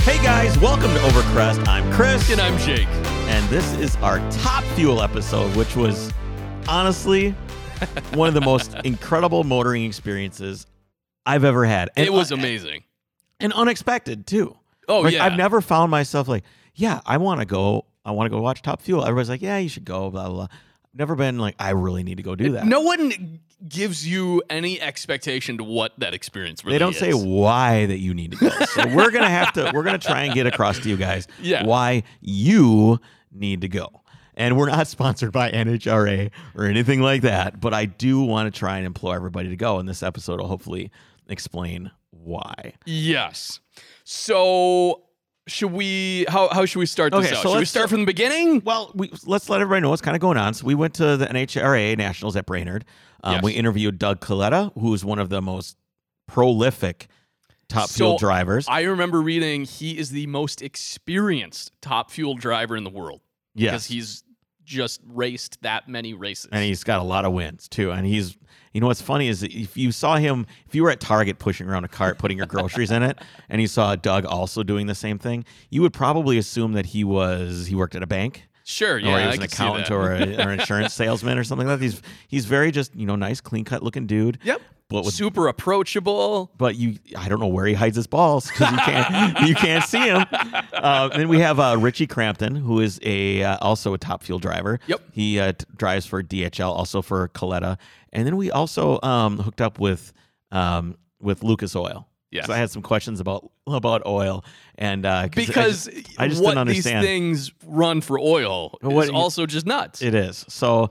Hey guys, welcome to Overcrest. I'm Chris. And I'm Jake. And this is our Top Fuel episode, which was honestly one of the most incredible motoring experiences I've ever had. And it was amazing. And unexpected, too. Oh, like, yeah. I've never found myself like, yeah, I want to go watch Top Fuel. Everybody's like, yeah, you should go, blah, blah, blah. Never been like, I really need to go do that. No one gives you any expectation to what that experience really is. They don't say why that you need to go. So we're going to try and get across to you guys why you need to go. And we're not sponsored by NHRA or anything like that, but I do want to try and implore everybody to go. And this episode will hopefully explain why. Yes. So should we? How should we start this out? So should we start from the beginning? Well, let's let everybody know what's kind of going on. So we went to the NHRA Nationals at Brainerd. We interviewed Doug Coletta, who is one of the most prolific Top Fuel drivers. I remember reading he is the most experienced Top Fuel driver in the world. Yes, because he's just raced that many races, and he's got a lot of wins too. And he's, you know, what's funny is if you saw him, if you were at Target pushing around a cart, putting your groceries in it, and you saw Doug also doing the same thing, you would probably assume that he worked at a bank, sure, yeah, or he was an accountant or an insurance salesman or something like that. He's very just, you know, nice, clean cut looking dude. Yep. But super approachable. But I don't know where he hides his balls because you can't see him. Then we have Richie Crampton, who is also a Top Fuel driver. Yep. He drives for DHL, also for Coletta. And then we also hooked up with Lucas Oil. Yes. So I had some questions about oil, and because I just didn't understand. These things run for oil is also just nuts. It is. So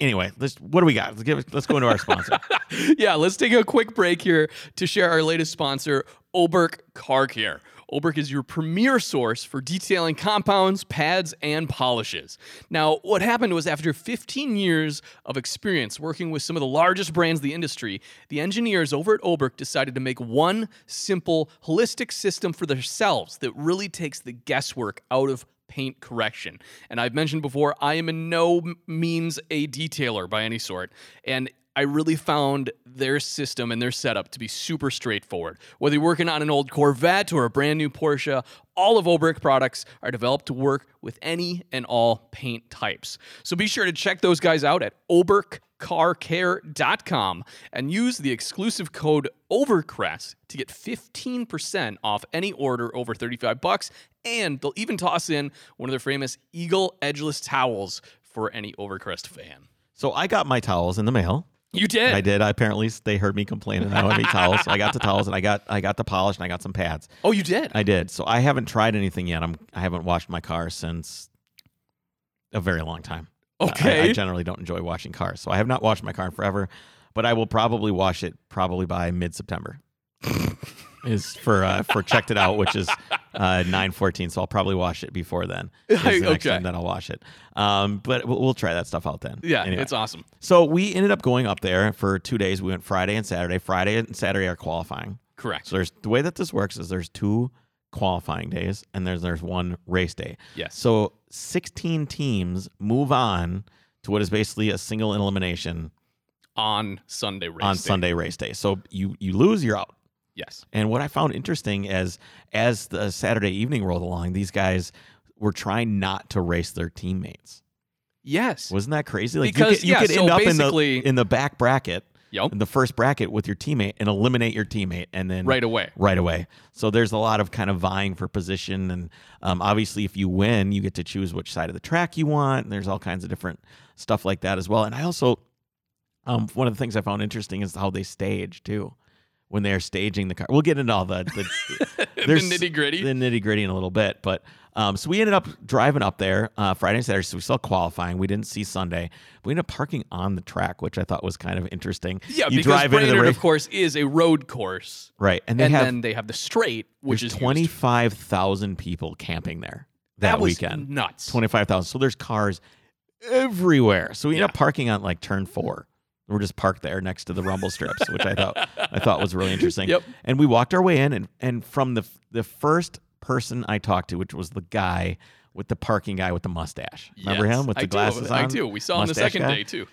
anyway, what do we got? Let's go into our sponsor. Yeah, let's take a quick break here to share our latest sponsor, Oberk Car Care. Oberk is your premier source for detailing compounds, pads, and polishes. Now, what happened was after 15 years of experience working with some of the largest brands in the industry, the engineers over at Oberk decided to make one simple, holistic system for themselves that really takes the guesswork out of paint correction. And I've mentioned before, I am in no means a detailer by any sort. And I really found their system and their setup to be super straightforward. Whether you're working on an old Corvette or a brand new Porsche, all of Oberk products are developed to work with any and all paint types. So be sure to check those guys out at oberkcarcare.com and use the exclusive code OVERCREST to get 15% off any order over $35, and they'll even toss in one of their famous Eagle edgeless towels for any Overcrest fan. So I got my towels in the mail. You did? I did. Apparently, they heard me complaining I don't have any towels. So I got the towels, and I got the polish, and I got some pads. Oh, you did? I did. So I haven't tried anything yet. I haven't washed my car since a very long time. Okay. I generally don't enjoy washing cars, so I have not washed my car in forever, but I will probably wash it by mid-September. Is for checked it out, which is 9/14, so I'll probably wash it before then. Next time that I'll wash it. But we'll try that stuff out then. Yeah, anyway. It's awesome. So we ended up going up there for 2 days. We went Friday and Saturday. Friday and Saturday are qualifying. Correct. So the way that this works is there's two qualifying days and there's one race day. Yes. So 16 teams move on to what is basically a single elimination on Sunday race day. So you lose, you're out. Yes. And what I found interesting is as the Saturday evening rolled along, these guys were trying not to race their teammates. Yes. Wasn't that crazy? Like because, you could end up in the back bracket, in the first bracket with your teammate and eliminate your teammate. And then right away. So there's a lot of kind of vying for position. And obviously, if you win, you get to choose which side of the track you want. And there's all kinds of different stuff like that as well. And I also, one of the things I found interesting is how they stage, too. When they're staging the car. We'll get into all the nitty-gritty. The nitty-gritty in a little bit. But so we ended up driving up there Friday and Saturday. So we saw qualifying. We didn't see Sunday. But we ended up parking on the track, which I thought was kind of interesting. Yeah, you because Brainerd, of course, is a road course. Right. And, then they have the straight, which is 25,000 people camping there that weekend. Nuts. 25,000. So there's cars everywhere. So we ended up parking on like turn 4. We're just parked there next to the rumble strips, which I thought was really interesting. Yep. And we walked our way in, and from the first person I talked to, which was the guy with the parking guy with the mustache. Remember him with the glasses on? I do. We saw him the second day too.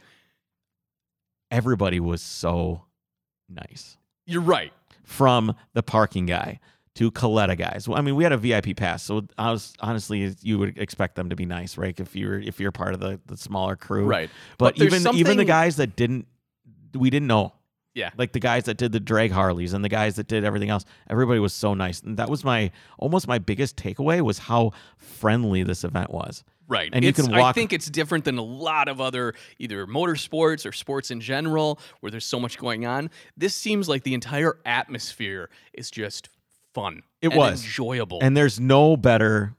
Everybody was so nice. You're right. from the parking guy to Coletta guys. Well, I mean, we had a VIP pass, so I was honestly, you would expect them to be nice, right? If you're part of the smaller crew, right? But even the guys that we didn't know. Yeah. Like the guys that did the drag Harleys and the guys that did everything else, everybody was so nice. And that was almost my biggest takeaway, was how friendly this event was. Right. And you can walk. I think it's different than a lot of other either motorsports or sports in general where there's so much going on. This seems like the entire atmosphere is just fun. It was enjoyable. And there's no better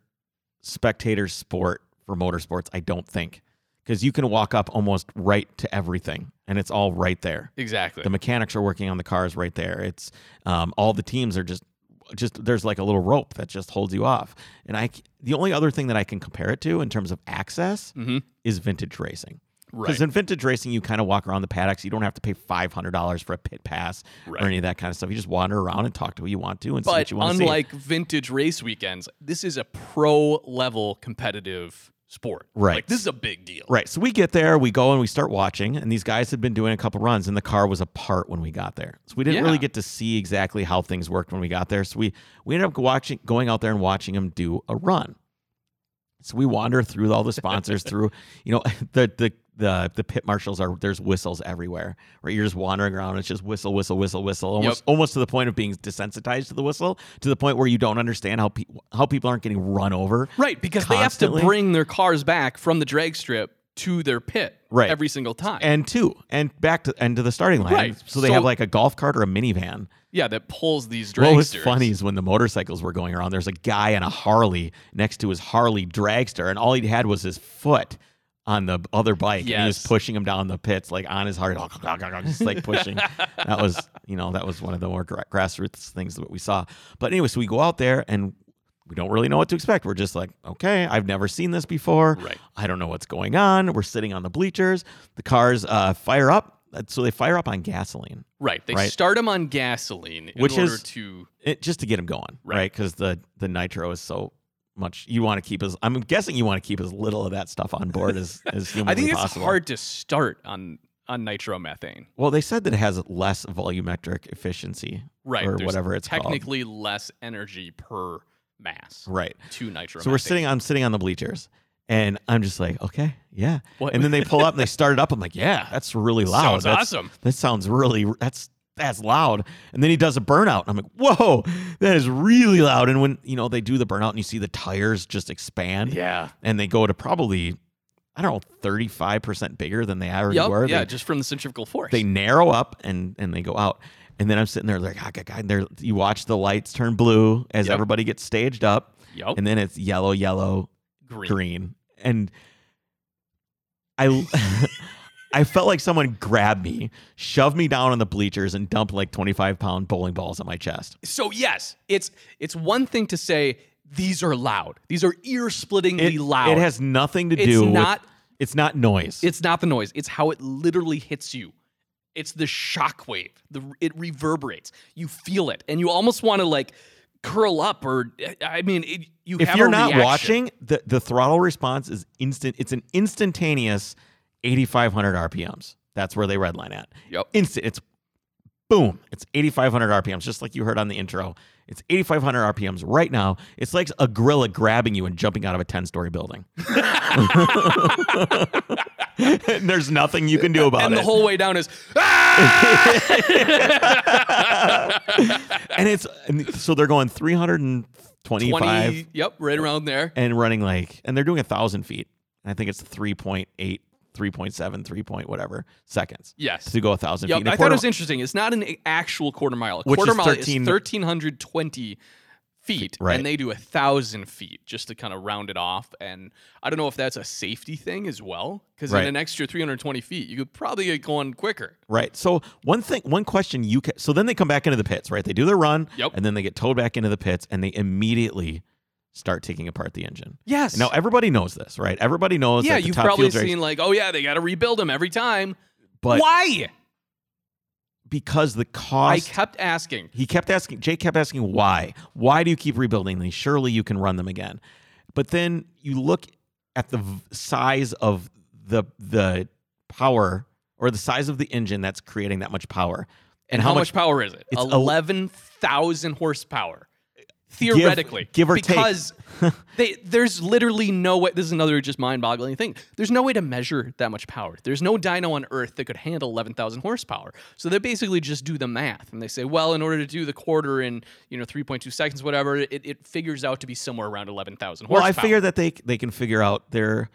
spectator sport for motorsports, I don't think. Because you can walk up almost right to everything, and it's all right there. Exactly. The mechanics are working on the cars right there. It's all the teams are just there's like a little rope that just holds you off. And the only other thing that I can compare it to in terms of access is vintage racing. Right. Because in vintage racing, you kind of walk around the paddocks. You don't have to pay $500 for a pit pass or any of that kind of stuff. You just wander around and talk to who you want to and see what you want to see. But unlike vintage race weekends, this is a pro-level competitive sport. Right. Like, this is a big deal. Right. So we get there, we go and we start watching, and these guys had been doing a couple runs, and the car was apart when we got there. So we didn't really get to see exactly how things worked when we got there. So we ended up going out there and watching them do a run. So we wander through all the sponsors through, the pit marshals there's whistles everywhere, right? You're just wandering around. It's just whistle, whistle, whistle, whistle, almost to the point of being desensitized to the whistle, to the point where you don't understand how people aren't getting run over. Right. Because constantly. They have to bring their cars back from the drag strip to their pit every single time. And back to the starting line. Right. So they have like a golf cart or a minivan. Yeah, that pulls these dragsters. What was funny is when the motorcycles were going around, there's a guy on a Harley next to his Harley dragster, and all he had was his foot on the other bike, and he was pushing him down the pits, like on his heart, just like pushing. That was one of the more grassroots things that we saw. But anyway, so we go out there and we don't really know what to expect. We're just like, okay, I've never seen this before. Right. I don't know what's going on. We're sitting on the bleachers. The cars fire up. So they fire up on gasoline. Right. They start them on gasoline in order to get them going. Right. Because the nitro is so much. I'm guessing you want to keep as little of that stuff on board as humanly possible. I think it's hard to start on nitromethane. Well, they said that it has less volumetric efficiency. Right. Or whatever it's called. Technically less energy per mass. Right. To nitromethane. So I'm sitting on the bleachers. And I'm just like, okay, yeah. What? And then they pull up and they start it up. I'm like, yeah, that's really loud. That's awesome. That sounds really, that's loud. And then he does a burnout. And I'm like, whoa, that is really loud. And when, they do the burnout and you see the tires just expand. Yeah. And they go to probably, 35% bigger than they already were. Yeah, just from the centrifugal force. They narrow up and they go out. And then I'm sitting there like, you watch the lights turn blue as everybody gets staged up. Yep. And then it's yellow. Green. And I I felt like someone grabbed me, shoved me down on the bleachers, and dumped like 25-pound bowling balls on my chest. So yes, it's one thing to say these are loud. These are ear-splittingly loud. It has nothing to do with it's not noise. It's not the noise. It's how it literally hits you. It's the shockwave. It reverberates. You feel it. And you almost want to curl up, or if you're not watching, the throttle response is instant. It's an instantaneous 8,500 RPMs. That's where they redline at. Yep. Instant. It's boom. It's 8,500 RPMs, just like you heard on the intro. It's 8,500 RPMs right now. It's like a gorilla grabbing you and jumping out of a 10-story building. And there's nothing you can do about it. And the whole way down is, ah! So they're going 325. Right around there. And running and they're doing 1,000 feet. And I think it's 3.8, 3.7, 3. Whatever seconds. Yes. To go 1,000 feet. I thought it was interesting. It's not an actual quarter mile. A quarter mile is 1,320 feet, right? And they do 1,000 feet just to kind of round it off. And I don't know if that's a safety thing as well, because in an extra 320 feet, you could probably get going quicker. Right. So one question so then they come back into the pits, right? They do their run, and then they get towed back into the pits, and they immediately start taking apart the engine. Yes. Now everybody knows this, right? Everybody knows. Yeah, you've probably seen they got to rebuild them every time. But why? Because the cost. He kept asking. Jake kept asking why. Why do you keep rebuilding these? Surely you can run them again. But then you look at the size of the power, or the size of the engine that's creating that much power. And how much power is it? It's 11,000 horsepower. Theoretically, give or take. There's literally no way. This is another just mind-boggling thing. There's no way to measure that much power. There's no dyno on Earth that could handle 11,000 horsepower. So they basically just do the math, and they say, well, in order to do the quarter in 3.2 seconds, whatever, it figures out to be somewhere around 11,000 horsepower. Well, I figure that they can figure out their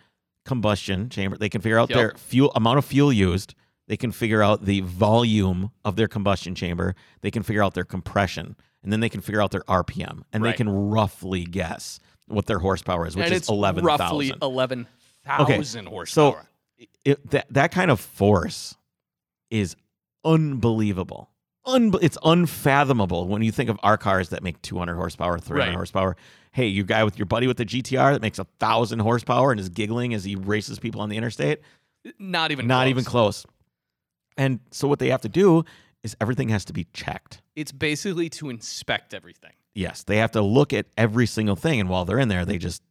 combustion chamber. They can figure out their fuel amount of fuel used. They can figure out the volume of their combustion chamber. They can figure out their compression. And then they can figure out their RPM, and they can roughly guess what their horsepower is, which is 11,000. Roughly 11,000 horsepower. So that kind of force is unbelievable. It's unfathomable when you think of our cars that make 200 horsepower, 300 horsepower. Hey, you guy with your buddy with the GTR that makes 1,000 horsepower and is giggling as he races people on the interstate. Not even close. And so what they have to do is everything has to be checked. It's basically to inspect everything. Yes, they have to look at every single thing, and while they're in there, they just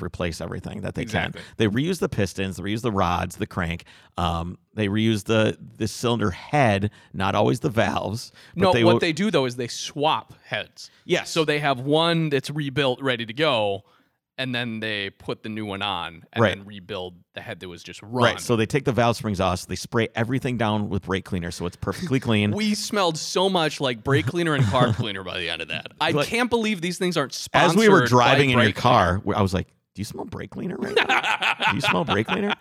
replace everything that they can. They reuse the pistons, they reuse the rods, the crank. They reuse the cylinder head, not always the valves. What they do, though, is they swap heads. Yes. So they have one that's rebuilt, ready to go, and then they put the new one on and then rebuild the head that was just run. Right, so they take the valve springs off, so they spray everything down with brake cleaner so it's perfectly clean. We smelled so much like brake cleaner and car cleaner by the end of that. I can't believe these things aren't sponsored. As we were driving in your car, I was like, do you smell brake cleaner right now? Do you smell brake cleaner?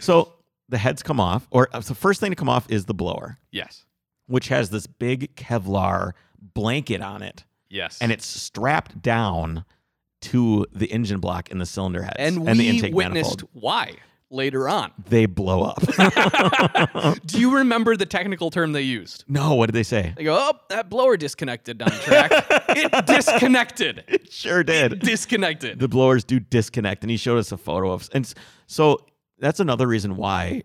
So the heads come off, or the first thing to come off is the blower. Yes. Which has this big Kevlar blanket on it. Yes. And it's strapped down to the engine block and the cylinder heads and the intake manifold. And we witnessed why later on. They blow up. Do you remember the technical term they used? No, what did they say? They go, oh, that blower disconnected down track. It disconnected. It sure did. It disconnected. The blowers do disconnect, and he showed us a photo of. And so that's another reason why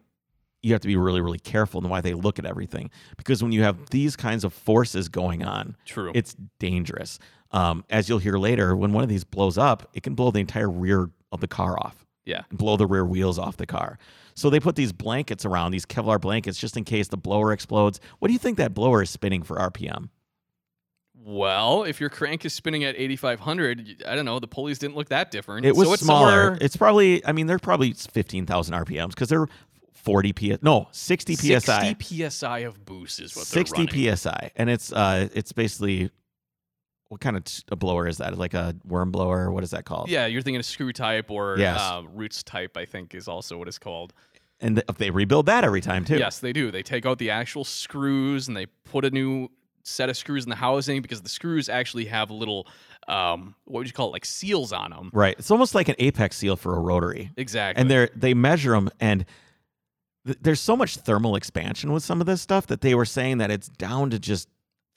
you have to be really, really careful and why they look at everything. Because when you have these kinds of forces going on, it's dangerous. As you'll hear later, when one of these blows up, it can blow the entire rear of the car off. Yeah. Blow the rear wheels off the car. So they put these blankets around, these Kevlar blankets, just in case the blower explodes. What do you think that blower is spinning for RPM? Well, if your crank is spinning at 8,500, I don't know. The pulleys didn't look that different. It was smaller. It's probably, they're probably 15,000 RPMs because they're 60 PSI. 60 PSI of boost is what they're running. 60 PSI. And it's basically, what kind of a blower is that? Like a worm blower? What is that called? Yeah, you're thinking a screw type or roots type, I think, is also what it's called. And they rebuild that every time, too. Yes, they do. They take out the actual screws and they put a new set of screws in the housing because the screws actually have little, what would you call it, like seals on them. Right. It's almost like an apex seal for a rotary. Exactly. And they measure them and there's so much thermal expansion with some of this stuff that they were saying that it's down to just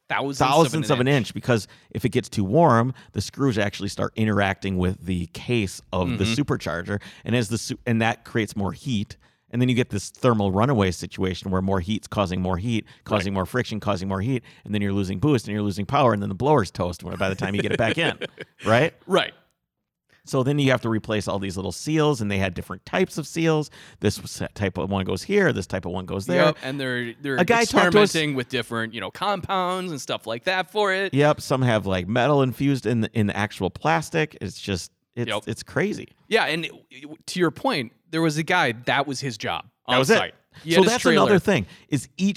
thousandths of an inch because if it gets too warm, the screws actually start interacting with the case of the supercharger, and and that creates more heat, and then you get this thermal runaway situation where more heat's causing more heat, causing more friction, causing more heat, and then you're losing boost and you're losing power, and then the blower's toast by the time you get it back in, right? Right. So then you have to replace all these little seals, and they had different types of seals. This type of one goes here. This type of one goes there. Yep, and they're experimenting with different compounds and stuff like that for it. Yep, some have like metal infused in the actual plastic. It's just it's crazy. Yeah, and to your point, there was a guy that was his job. That was on site. So that's another thing. It's a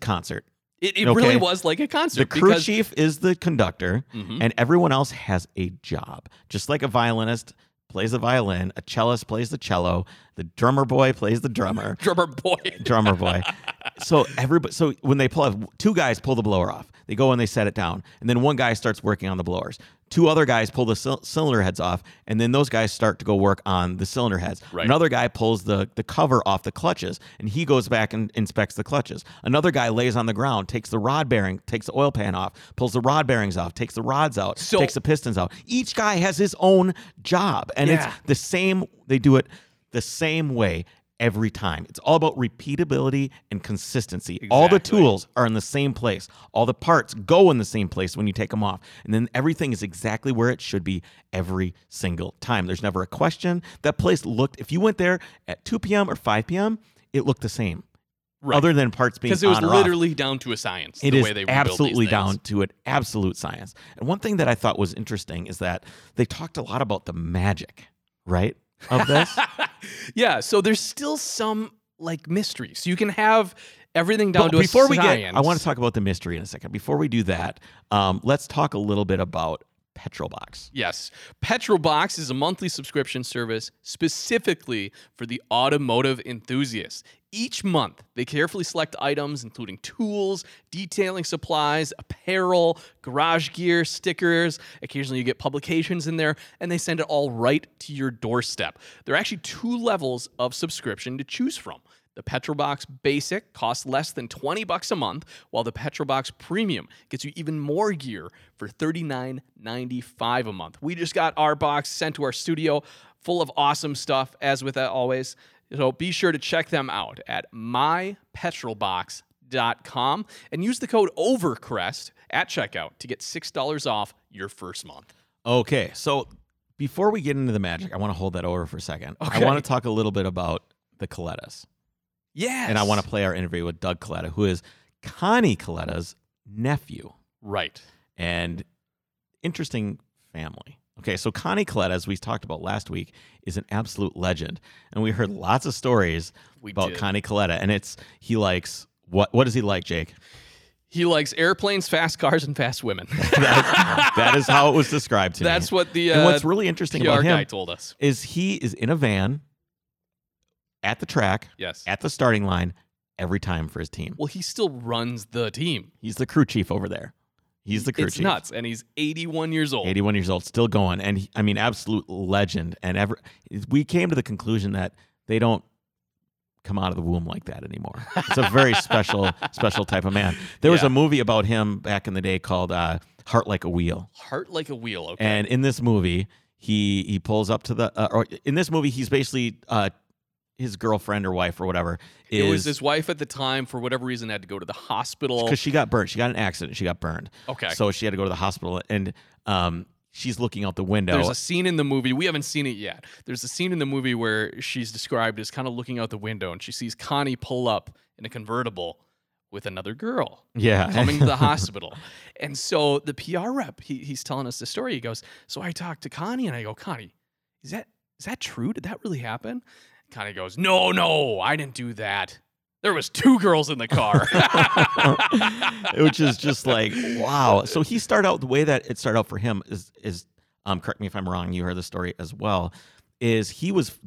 concert. It really was like a concert. The crew chief is the conductor, and everyone else has a job. Just like a violinist plays the violin, a cellist plays the cello, the drummer boy plays the drummer. Drummer boy. So everybody. So when they two guys pull the blower off. They go and they set it down, and then one guy starts working on the blowers. Two other guys pull the cylinder heads off, and then those guys start to go work on the cylinder heads. Right. Another guy pulls the cover off the clutches, and he goes back and inspects the clutches. Another guy lays on the ground, takes the rod bearing, takes the oil pan off, pulls the rod bearings off, takes the rods out, takes the pistons out. Each guy has his own job, and it's the same. They do it the same way every time. It's all about repeatability and consistency. Exactly. All the tools are in the same place. All the parts go in the same place when you take them off. And then everything is exactly where it should be every single time. There's never a question. That place looked, if you went there at 2 p.m. or 5 p.m., it looked the same. Right. Other than parts being on or off. Because it was literally down to a science, the way they rebuild these things. It is absolutely down to an absolute science. And one thing that I thought was interesting is that they talked a lot about the magic, right, of this. Yeah, so there's still some, like, mystery. So you can have everything down to a science. I want to talk about the mystery in a second. Before we do that, let's talk a little bit about Petrobox. Yes. Petrobox is a monthly subscription service specifically for the automotive enthusiast. Each month, they carefully select items including tools, detailing supplies, apparel, garage gear, stickers. Occasionally, you get publications in there, and they send it all right to your doorstep. There are actually two levels of subscription to choose from. The Petrobox Basic costs less than $20 a month, while the Petrobox Premium gets you even more gear for $39.95 a month. We just got our box sent to our studio, full of awesome stuff, as with that always. So be sure to check them out at mypetrolbox.com and use the code OVERCREST at checkout to get $6 off your first month. Okay, so before we get into the magic, I want to hold that over for a second. Okay. I want to talk a little bit about the Colettas. Yes. And I want to play our interview with Doug Coletta, who is Connie Coletta's nephew. Right. And interesting family. Okay, so Connie Coletta, as we talked about last week, is an absolute legend. And we heard lots of stories about Connie Coletta. And he likes, what does he like, Jake? He likes airplanes, fast cars, and fast women. That is how it was described to me. That's what the and what's really interesting PR about him guy told us. Is he is in a van at the track, yes, at the starting line, every time for his team. Well, he still runs the team. He's the crew chief over there. He's the crew chief. It's nuts, and he's 81 years old. 81 years old, still going, and absolute legend. And we came to the conclusion that they don't come out of the womb like that anymore. It's a very special type of man. There was a movie about him back in the day called Heart Like a Wheel. Heart Like a Wheel, okay. And in this movie, he pulls up to the in this movie, he's basically his girlfriend or wife or whatever. It was his wife at the time, for whatever reason, had to go to the hospital. Because she got burned. She got in an accident. She got burned. Okay. So she had to go to the hospital, and she's looking out the window. There's a scene in the movie. We haven't seen it yet. There's a scene in the movie where she's described as kind of looking out the window, and she sees Connie pull up in a convertible with another girl coming to the hospital. And so the PR rep, he's telling us the story. He goes, so I talked to Connie, and I go, Connie, is that true? Did that really happen? Connie goes, no, I didn't do that. There was two girls in the car. Which is just like, wow. So he started out, the way that it started out for him is correct me if I'm wrong, you heard the story as well, is he was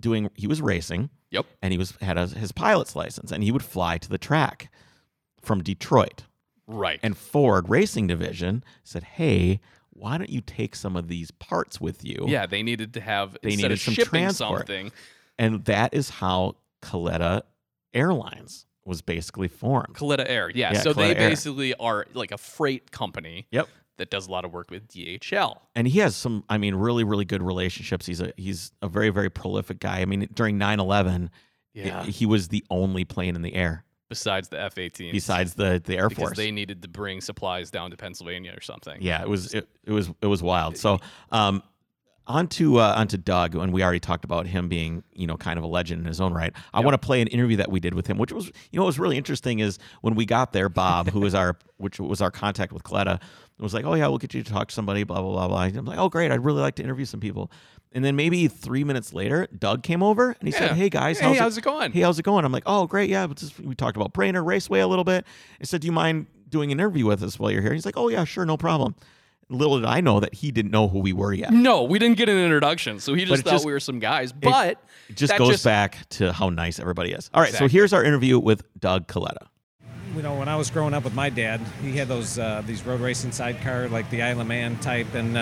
racing. Yep. And he had his pilot's license, and he would fly to the track from Detroit. Right. And Ford Racing Division said, hey, why don't you take some of these parts with you? Yeah, they needed to have, they instead needed of some shipping transport. Something. And that is how Coletta Airlines was basically formed. Coletta Air, yeah. So Coletta Air basically are like a freight company. Yep. That does a lot of work with DHL. And he has some, really, really good relationships. He's a very, very prolific guy. During 9/11, he was the only plane in the air. Besides the F-18s. Besides the Air Force. Because they needed to bring supplies down to Pennsylvania or something. Yeah, it was wild. So, onto Doug, and we already talked about him being, kind of a legend in his own right. I want to play an interview that we did with him, which was, what was really interesting is when we got there, Bob, which was our contact with Coletta, was like, oh yeah, we'll get you to talk to somebody, blah blah blah blah. And I'm like, oh great, I'd really like to interview some people. And then maybe 3 minutes later, Doug came over and he said, hey guys, how's it going? Hey, how's it going? I'm like, oh great, yeah. We talked about Brainerd Raceway a little bit. I said, do you mind doing an interview with us while you're here? And he's like, oh yeah, sure, no problem. Little did I know that he didn't know who we were yet. No, we didn't get an introduction, so he just thought we were some guys. But it just goes back to how nice everybody is. All right, exactly. So here's our interview with Doug Coletta. When I was growing up with my dad, he had those these road racing sidecar, like the Isle of Man type, and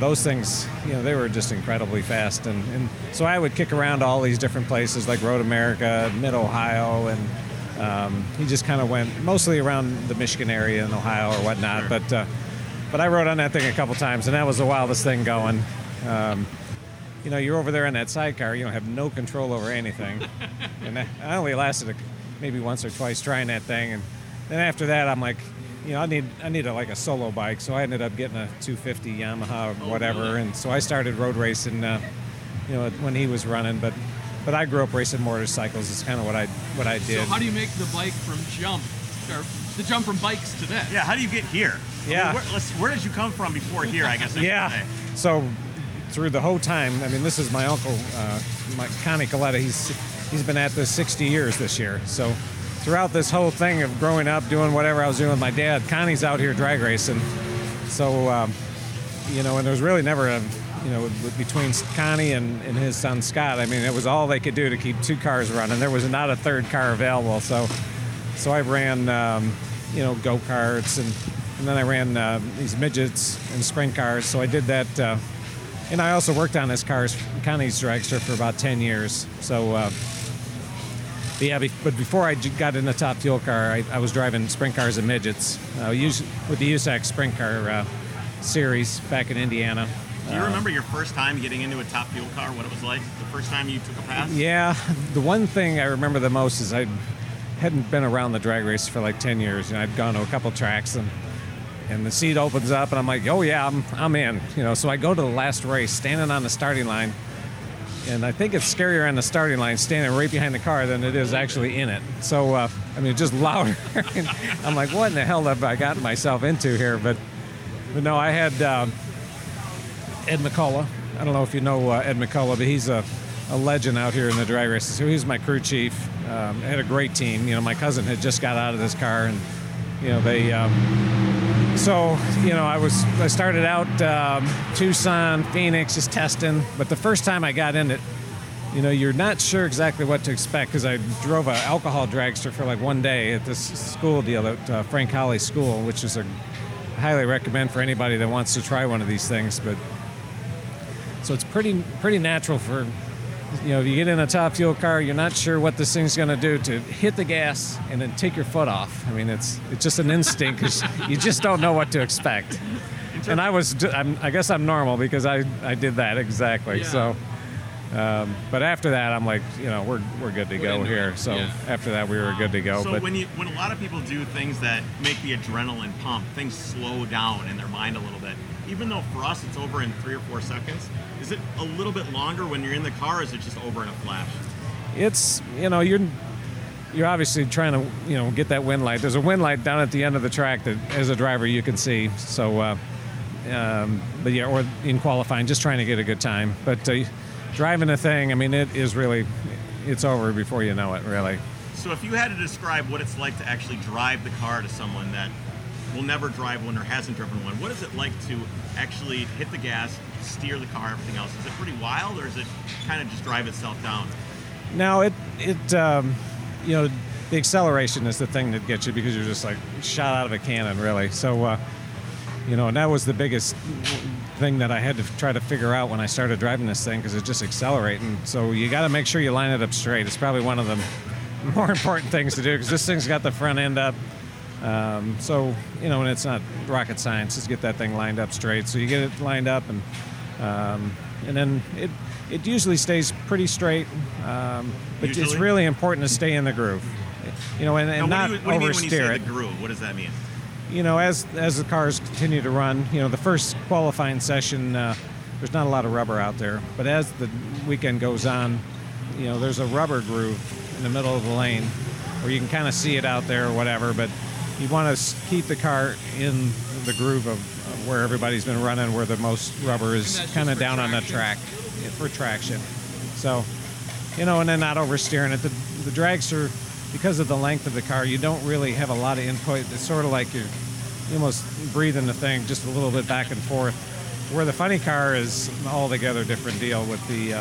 those things, they were just incredibly fast. And so I would kick around all these different places, like Road America, Mid-Ohio, and he just kind of went mostly around the Michigan area and Ohio or whatnot, sure. But I rode on that thing a couple times, and that was the wildest thing going. You're over there in that sidecar. You don't have no control over anything. And I only lasted maybe once or twice trying that thing. And then after that, I'm like, I need like a solo bike. So I ended up getting a 250 Yamaha or whatever. And so I started road racing, when he was running. But But I grew up racing motorcycles. It's kind of what I did. So how do you make the bike from jump, or the jump from bikes to this? Yeah, how do you get here? Yeah. I mean, where did you come from before here, I guess? Yeah. So through the whole time, I mean, this is my uncle, Connie Coletta. He's been at this 60 years this year. So throughout this whole thing of growing up, doing whatever I was doing with my dad, Connie's out here drag racing. So, and there's really never a... between Connie and his son Scott, I mean, it was all they could do to keep two cars running. There was not a third car available, so I ran, go-karts, and then I ran these midgets and sprint cars. So I did that, and I also worked on his cars, Connie's dragster, for about 10 years. So, but before I got in the top fuel car, I was driving sprint cars and midgets, with the USAC sprint car series back in Indiana. Do you remember your first time getting into a top fuel car, what it was like? The first time you took a pass? Yeah. The one thing I remember the most is I hadn't been around the drag race for like 10 years. And I'd gone to a couple tracks and the seat opens up and I'm like, oh yeah, I'm in. So I go to the last race, standing on the starting line. And I think it's scarier on the starting line, standing right behind the car, than it is actually in it. So, just louder. I'm like, what in the hell have I gotten myself into here? But no, I had... Ed McCulloch. I don't know if you know Ed McCulloch, but he's a legend out here in the drag races. He was my crew chief. I had a great team. My cousin had just got out of this car, and they. I started out Tucson, Phoenix, just testing. But the first time I got in it, you're not sure exactly what to expect, because I drove an alcohol dragster for like one day at this school deal at Frank Holly's school, which is I highly recommend for anybody that wants to try one of these things, but. So it's pretty natural for, if you get in a top fuel car, you're not sure what this thing's going to do, to hit the gas and then take your foot off. I mean, it's just an instinct, because you just don't know what to expect. And I guess I'm normal, because I did that exactly. Yeah. So, but after that, I'm like, we're good to go here. It. So yeah. After that, we were good to go. So but when a lot of people do things that make the adrenaline pump, things slow down in their mind a little bit. Even though for us it's over in 3 or 4 seconds, is it a little bit longer when you're in the car, or is it just over in a flash? It's, you're obviously trying to, get that wind light. There's a wind light down at the end of the track that, as a driver, you can see. So, but yeah, or in qualifying, just trying to get a good time. But driving the thing, I mean, it is really, it's over before you know it, really. So if you had to describe what it's like to actually drive the car to someone that will never drive one or hasn't driven one, what is it like to actually hit the gas, steer the car, everything else? Is it pretty wild, or is it kind of just drive itself down? No, it the acceleration is the thing that gets you, because you're just like shot out of a cannon, really. So, and that was the biggest thing that I had to try to figure out when I started driving this thing, because it's just accelerating. So you got to make sure you line it up straight. It's probably one of the more important things to do, because this thing's got the front end up. And it's not rocket science, just get that thing lined up straight. So you get it lined up, and then it usually stays pretty straight. But usually? It's really important to stay in the groove, and not oversteer it. What do you mean when you say the groove? What does that mean? As the cars continue to run, the first qualifying session, there's not a lot of rubber out there. But as the weekend goes on, there's a rubber groove in the middle of the lane, where you can kind of see it out there or whatever, but you want to keep the car in the groove of where everybody's been running, where the most rubber is kind of down on the track for traction. So, and then not oversteering it. The dragster, because of the length of the car, you don't really have a lot of input. It's sort of like you're almost breathing the thing just a little bit back and forth, where the funny car is an altogether different deal with the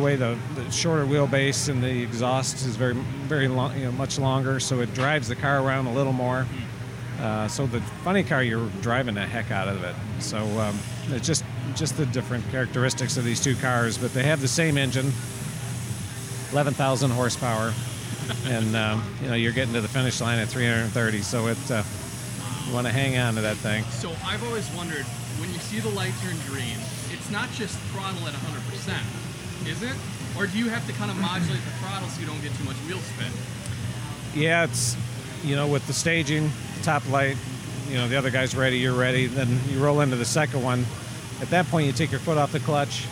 way the shorter wheelbase and the exhaust is very, very long, much longer, so it drives the car around a little more. So the funny car, you're driving the heck out of it. So it's just the different characteristics of these two cars, but they have the same engine, 11,000 horsepower, and you're getting to the finish line at 330. So you want to hang on to that thing. So I've always wondered, when you see the light turn green, it's not just throttle at 100%. Is it? Or do you have to kind of modulate the throttle so you don't get too much wheel spin? Yeah, it's, with the staging, the top light, the other guy's ready, you're ready. Then you roll into the second one. At that point, you take your foot off the clutch.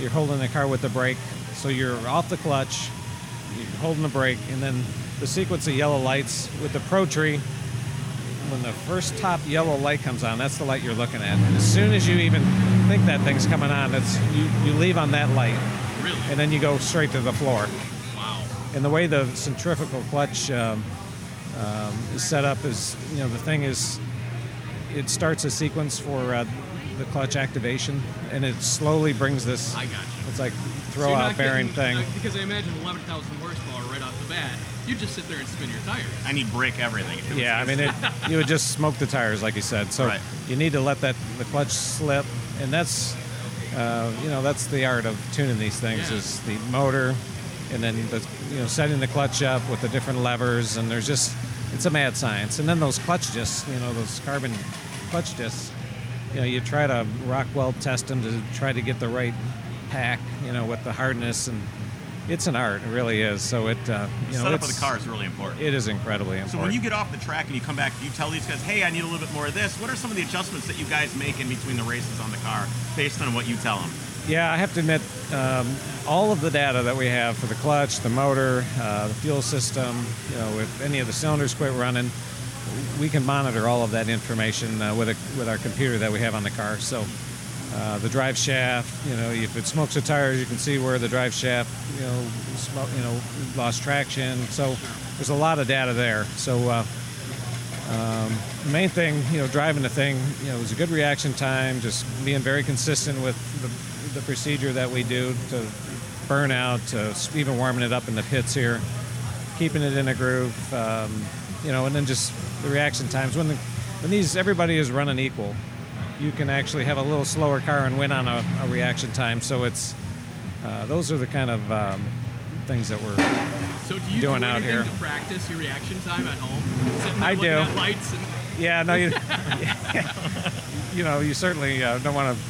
You're holding the car with the brake. So you're off the clutch, you're holding the brake, and then the sequence of yellow lights with the Pro Tree, when the first top yellow light comes on, that's the light you're looking at. And as soon as you even think that thing's coming on, that's you leave on that light. Really? And then you go straight to the floor. Wow. And the way the centrifugal clutch is set up is, you know, the thing is, it starts a sequence for the clutch activation, and it slowly brings this, I got you. It's like throw so out bearing getting, thing. Because I imagine 11,000 horsepower right off the bat, you just sit there and spin your tires. I need brake everything. Yeah, I mean, you would just smoke the tires, like you said. So right. You need to let the clutch slip, and that's, you know, that's the art of tuning these things, yeah. is the motor, and then the, you know, setting the clutch up with the different levers, and there's just, it's a mad science. And then those clutch discs, you know, those carbon clutch discs, you know, you try to rock weld test them to try to get the right pack, you know, with the hardness, and it's an art, it really is. So it, you know, the setup of the car is really important. It is incredibly important. So when you get off the track and you come back, you tell these guys, hey, I need a little bit more of this. What are some of the adjustments that you guys make in between the races on the car based on what you tell them? Yeah, I have to admit, all of the data that we have for the clutch, the motor, the fuel system, you know, if any of the cylinders quit running, we can monitor all of that information with our computer that we have on the car. So the drive shaft, you know, if it smokes the tires, you can see where the drive shaft, you know, lost traction. So there's a lot of data there. So the main thing, you know, driving the thing, you know, is a good reaction time, just being very consistent with the procedure that we do to burn out, to even warming it up in the pits here, keeping it in a groove, you know, and then just the reaction times. When these, everybody is running equal, you can actually have a little slower car and win on a reaction time. So it's, those are the kind of things that we're doing out here. So do you do anything to practice your reaction time at home? Sitting there looking at lights and... Yeah, no, you know, you certainly don't want to...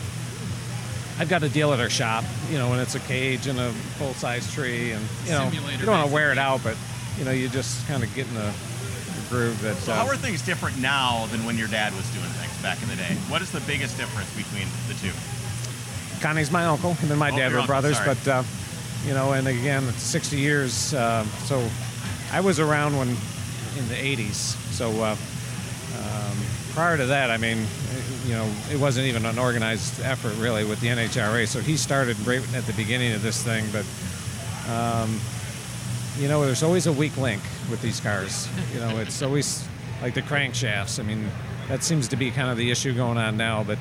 I've got a deal at our shop, you know, when it's a cage and a full-size tree, and, you know, simulator, you don't want to wear it out, but, you know, you just kind of get in the groove that... So how are things different now than when your dad was doing things back in the day? What is the biggest difference between the two? Connie's my uncle, and then my dad were brothers, but, you know, and again, it's 60 years, so I was around when, in the 80s, so... prior to that, I mean, you know, it wasn't even an organized effort really with the NHRA. So he started right at the beginning of this thing. But, you know, there's always a weak link with these cars. You know, it's always like the crankshafts. I mean, that seems to be kind of the issue going on now. But,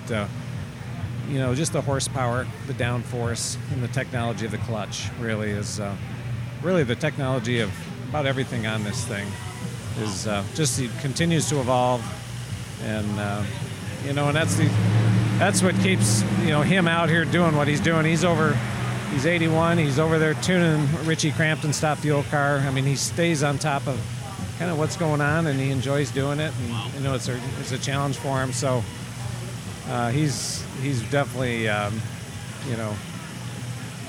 you know, just the horsepower, the downforce, and the technology of the clutch really is really the technology of about everything on this thing is just it continues to evolve. And, you know, and that's what keeps, you know, him out here doing what he's doing. He's 81. He's over there tuning Richie Crampton's Stop Fuel car. I mean, he stays on top of kind of what's going on, and he enjoys doing it. And, wow. You know, it's a challenge for him. So he's definitely, you know,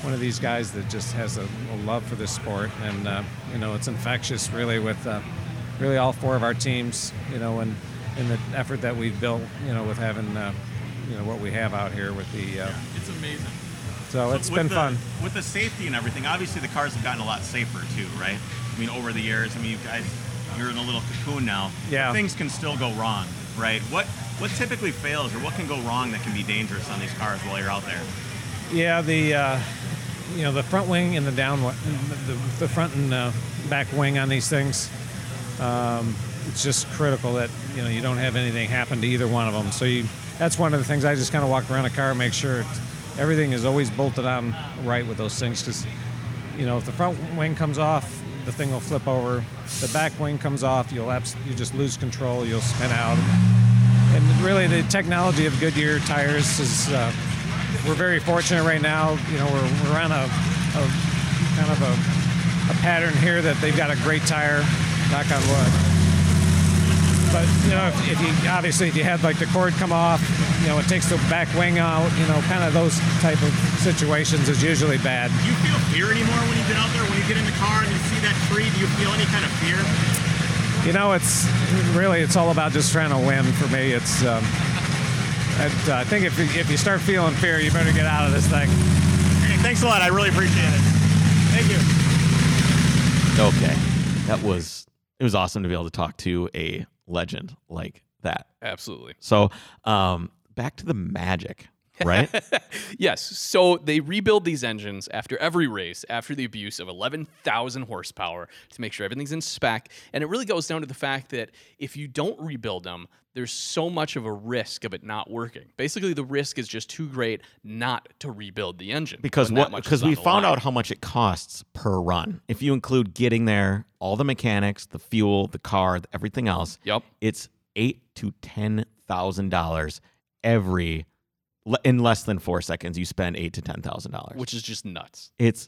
one of these guys that just has a love for this sport. And, you know, it's infectious really with really all four of our teams, you know, and in the effort that we've built, you know, with having, you know, what we have out here with the... yeah, it's amazing. So it's been fun. With the safety and everything, obviously the cars have gotten a lot safer too, right? I mean, over the years, I mean, you guys, you're in a little cocoon now. Yeah. But things can still go wrong, right? What typically fails or what can go wrong that can be dangerous on these cars while you're out there? Yeah, the, you know, the front wing and the down... The front and back wing on these things... it's just critical that, you know, you don't have anything happen to either one of them. So that's one of the things I just kind of walk around the car and make sure everything is always bolted on right with those things. Because, you know, if the front wing comes off, the thing will flip over. If the back wing comes off, you just lose control. You'll spin out. And really, the technology of Goodyear tires is we're very fortunate right now. You know, we're on a kind of a pattern here that they've got a great tire. Knock on wood. But, you know, if you had, like, the cord come off, you know, it takes the back wing out, you know, kind of those type of situations is usually bad. Do you feel fear anymore when you get out there? When you get in the car and you see that tree, do you feel any kind of fear? You know, it's all about just trying to win for me. It's, I think if you start feeling fear, you better get out of this thing. Hey, thanks a lot. I really appreciate it. Thank you. Okay. That was, it was awesome to be able to talk to a legend like that. Absolutely. So back to the magic, right? Yes. So they rebuild these engines after every race, after the abuse of 11,000 horsepower to make sure everything's in spec. And it really goes down to the fact that if you don't rebuild them, there's so much of a risk of it not working. Basically, the risk is just too great not to rebuild the engine. Because what? Because we found out how much it costs per run. If you include getting there, all the mechanics, the fuel, the car, everything else, yep, it's $8,000 to $10,000 every, in less than 4 seconds, you spend $8,000 to $10,000. Which is just nuts. It's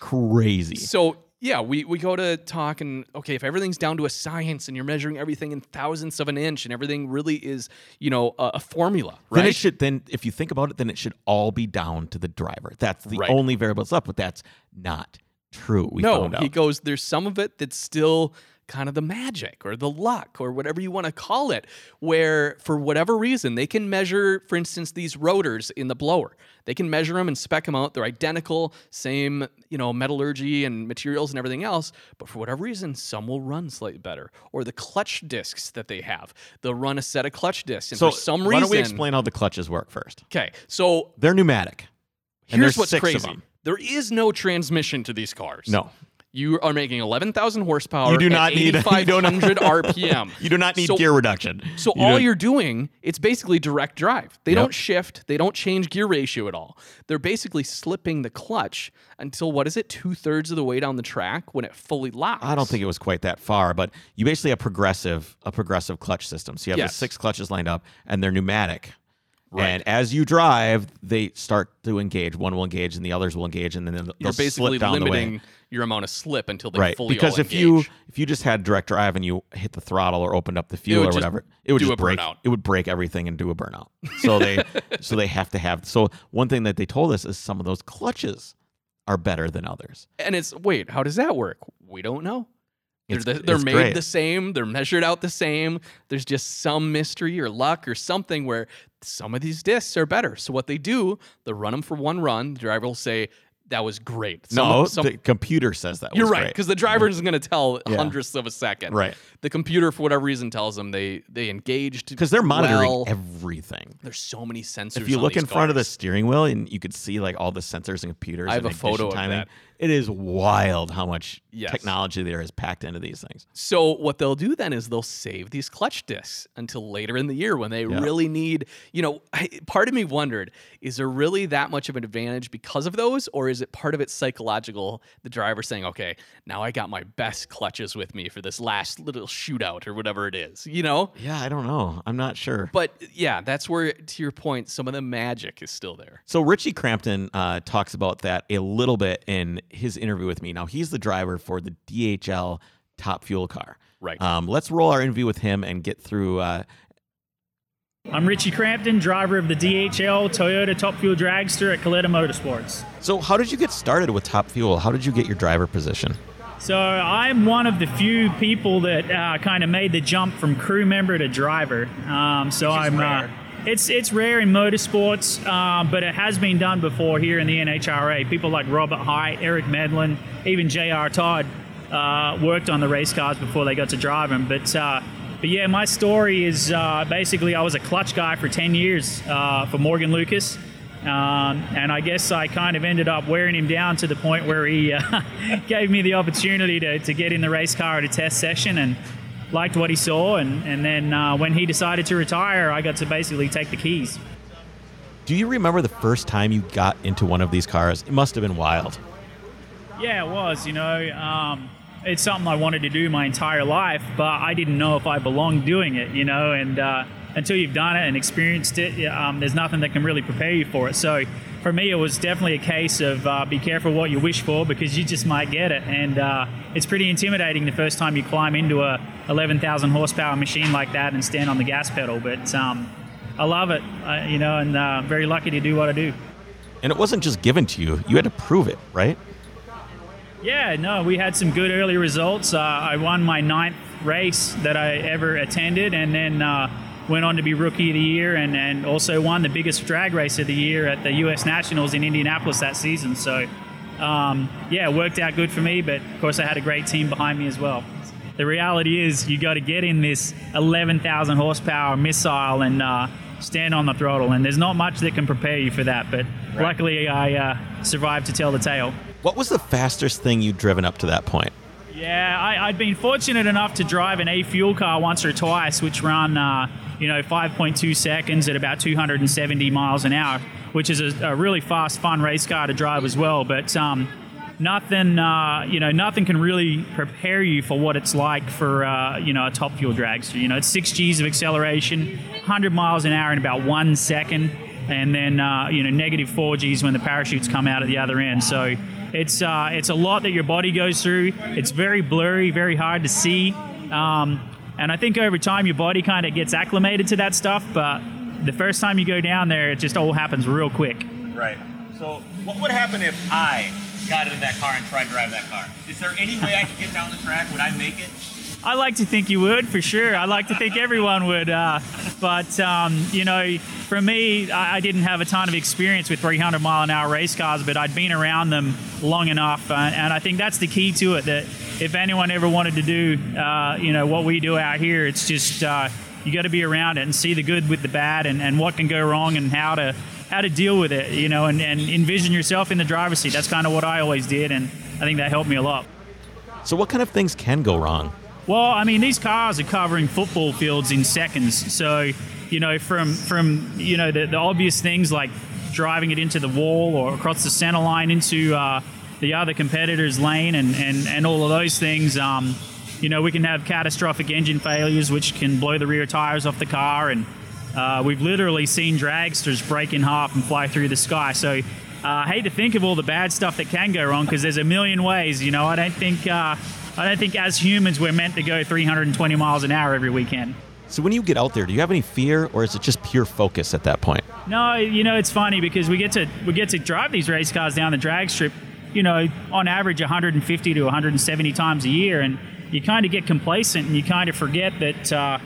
crazy. So... yeah, we go to talk and, okay, if everything's down to a science and you're measuring everything in thousandths of an inch and everything really is, you know, a formula, right? Then it should, then if you think about it, then it should all be down to the driver. That's the right, only variable that's up, but that's not true. We found out. He goes, there's some of it that's still kind of the magic or the luck or whatever you want to call it, where for whatever reason, they can measure, for instance, these rotors in the blower. They can measure them and spec them out. They're identical, same, you know, metallurgy and materials and everything else. But for whatever reason, some will run slightly better. Or the clutch discs that they have, they'll run a set of clutch discs. And so for some reason, why don't we explain how the clutches work first? Okay, so they're pneumatic. Here's what's crazy: there is no transmission to these cars. No. You are making 11,000 horsepower. You do not need 500 RPM. You do not need gear reduction. So you're doing, it's basically direct drive. They don't shift. They don't change gear ratio at all. They're basically slipping the clutch until, what is it, 2/3 of the way down the track when it fully locks. I don't think it was quite that far, but you basically have a progressive clutch system. So you have the six clutches lined up, and they're pneumatic. Right. And as you drive, they start to engage. One will engage, and the others will engage, and then you're basically slip down limiting the way, your amount of slip until they fully engage. Because if you just had direct drive and you hit the throttle or opened up the fuel or whatever, it would just break. Burnout. It would break everything and do a burnout. So they have to have. So one thing that they told us is some of those clutches are better than others. And it's, wait, how does that work? We don't know. They're made great. The same. They're measured out the same. There's just some mystery or luck or something where some of these discs are better. So what they do, they run them for one run. The driver will say, that was great. The computer says that was great. You're right, because the driver isn't going to tell hundredths of a second. Right. The computer, for whatever reason, tells them they engaged. Because they're monitoring everything. There's so many sensors. If you look in front of the steering wheel, and you could see like all the sensors and computers. I have a photo of that. It is wild how much technology there is packed into these things. So what they'll do then is they'll save these clutch discs until later in the year when they really need, you know, part of me wondered, is there really that much of an advantage because of those? Or is it part of it psychological, the driver saying, okay, now I got my best clutches with me for this last little shootout or whatever it is, you know? Yeah, I don't know. I'm not sure. But yeah, that's where, to your point, some of the magic is still there. So Richie Crampton talks about that a little bit in his interview with me. Now, he's the driver for the DHL Top Fuel car. Right. Let's roll our interview with him and get through. I'm Richie Crampton, driver of the DHL Toyota Top Fuel Dragster at Coletta Motorsports. So how did you get started with Top Fuel? How did you get your driver position? So I'm one of the few people that kind of made the jump from crew member to driver. It's rare in motorsports, but it has been done before here in the NHRA. People like Robert Hight, Eric Medlin, even J.R. Todd worked on the race cars before they got to drive them. But yeah, my story is basically I was a clutch guy for 10 years for Morgan Lucas. And I guess I kind of ended up wearing him down to the point where he gave me the opportunity to get in the race car at a test session and liked what he saw, and then when he decided to retire, I got to basically take the keys. Do you remember the first time you got into one of these cars? It must have been wild. Yeah, it was. You know, it's something I wanted to do my entire life, but I didn't know if I belonged doing it, you know, and until you've done it and experienced it, there's nothing that can really prepare you for it. So for me, it was definitely a case of be careful what you wish for, because you just might get it. And it's pretty intimidating the first time you climb into a 11,000 horsepower machine like that and stand on the gas pedal. But I love it, you know, and very lucky to do what I do. And it wasn't just given to you. You had to prove it, right? Yeah, no, we had some good early results. I won my 9th race that I ever attended, and then went on to be Rookie of the Year and also won the biggest drag race of the year at the U.S. Nationals in Indianapolis that season. So yeah, it worked out good for me, but of course I had a great team behind me as well. The reality is you got to get in this 11,000 horsepower missile and stand on the throttle, and there's not much that can prepare you for that, but right. Luckily I survived to tell the tale. What was the fastest thing you'd driven up to that point? Yeah, I'd been fortunate enough to drive an A-Fuel car once or twice, which ran 5.2 seconds at about 270 miles an hour, which is a really fast, fun race car to drive as well. But nothing can really prepare you for what it's like for a top fuel dragster. It's 6 Gs of acceleration, 100 miles an hour in about 1 second, and then negative 4 Gs when the parachutes come out at the other end. So it's a lot that your body goes through. It's very blurry, very hard to see, and I think over time your body kind of gets acclimated to that stuff. But the first time you go down there, it just all happens real quick. Right. So what would happen if I got into that car and tried to drive that car? Is there any way I could get down the track? Would I make it? I like to think you would, for sure. I like to think everyone would. For me, I didn't have a ton of experience with 300-mile-an-hour race cars, but I'd been around them long enough. And I think that's the key to it, that if anyone ever wanted to do, what we do out here, it's just... you got to be around it and see the good with the bad and what can go wrong and how to deal with it, and envision yourself in the driver's seat. That's kind of what I always did, and I think that helped me a lot. So what kind of things can go wrong? Well, I mean, these cars are covering football fields in seconds. So, from the obvious things like driving it into the wall or across the center line into the other competitor's lane and all of those things, we can have catastrophic engine failures, which can blow the rear tires off the car. And we've literally seen dragsters break in half and fly through the sky. So I hate to think of all the bad stuff that can go wrong, because there's a million ways. I don't think as humans we're meant to go 320 miles an hour every weekend. So when you get out there, do you have any fear, or is it just pure focus at that point? No, it's funny because we get to drive these race cars down the drag strip, on average 150 to 170 times a year, and you kind of get complacent and you kind of forget that,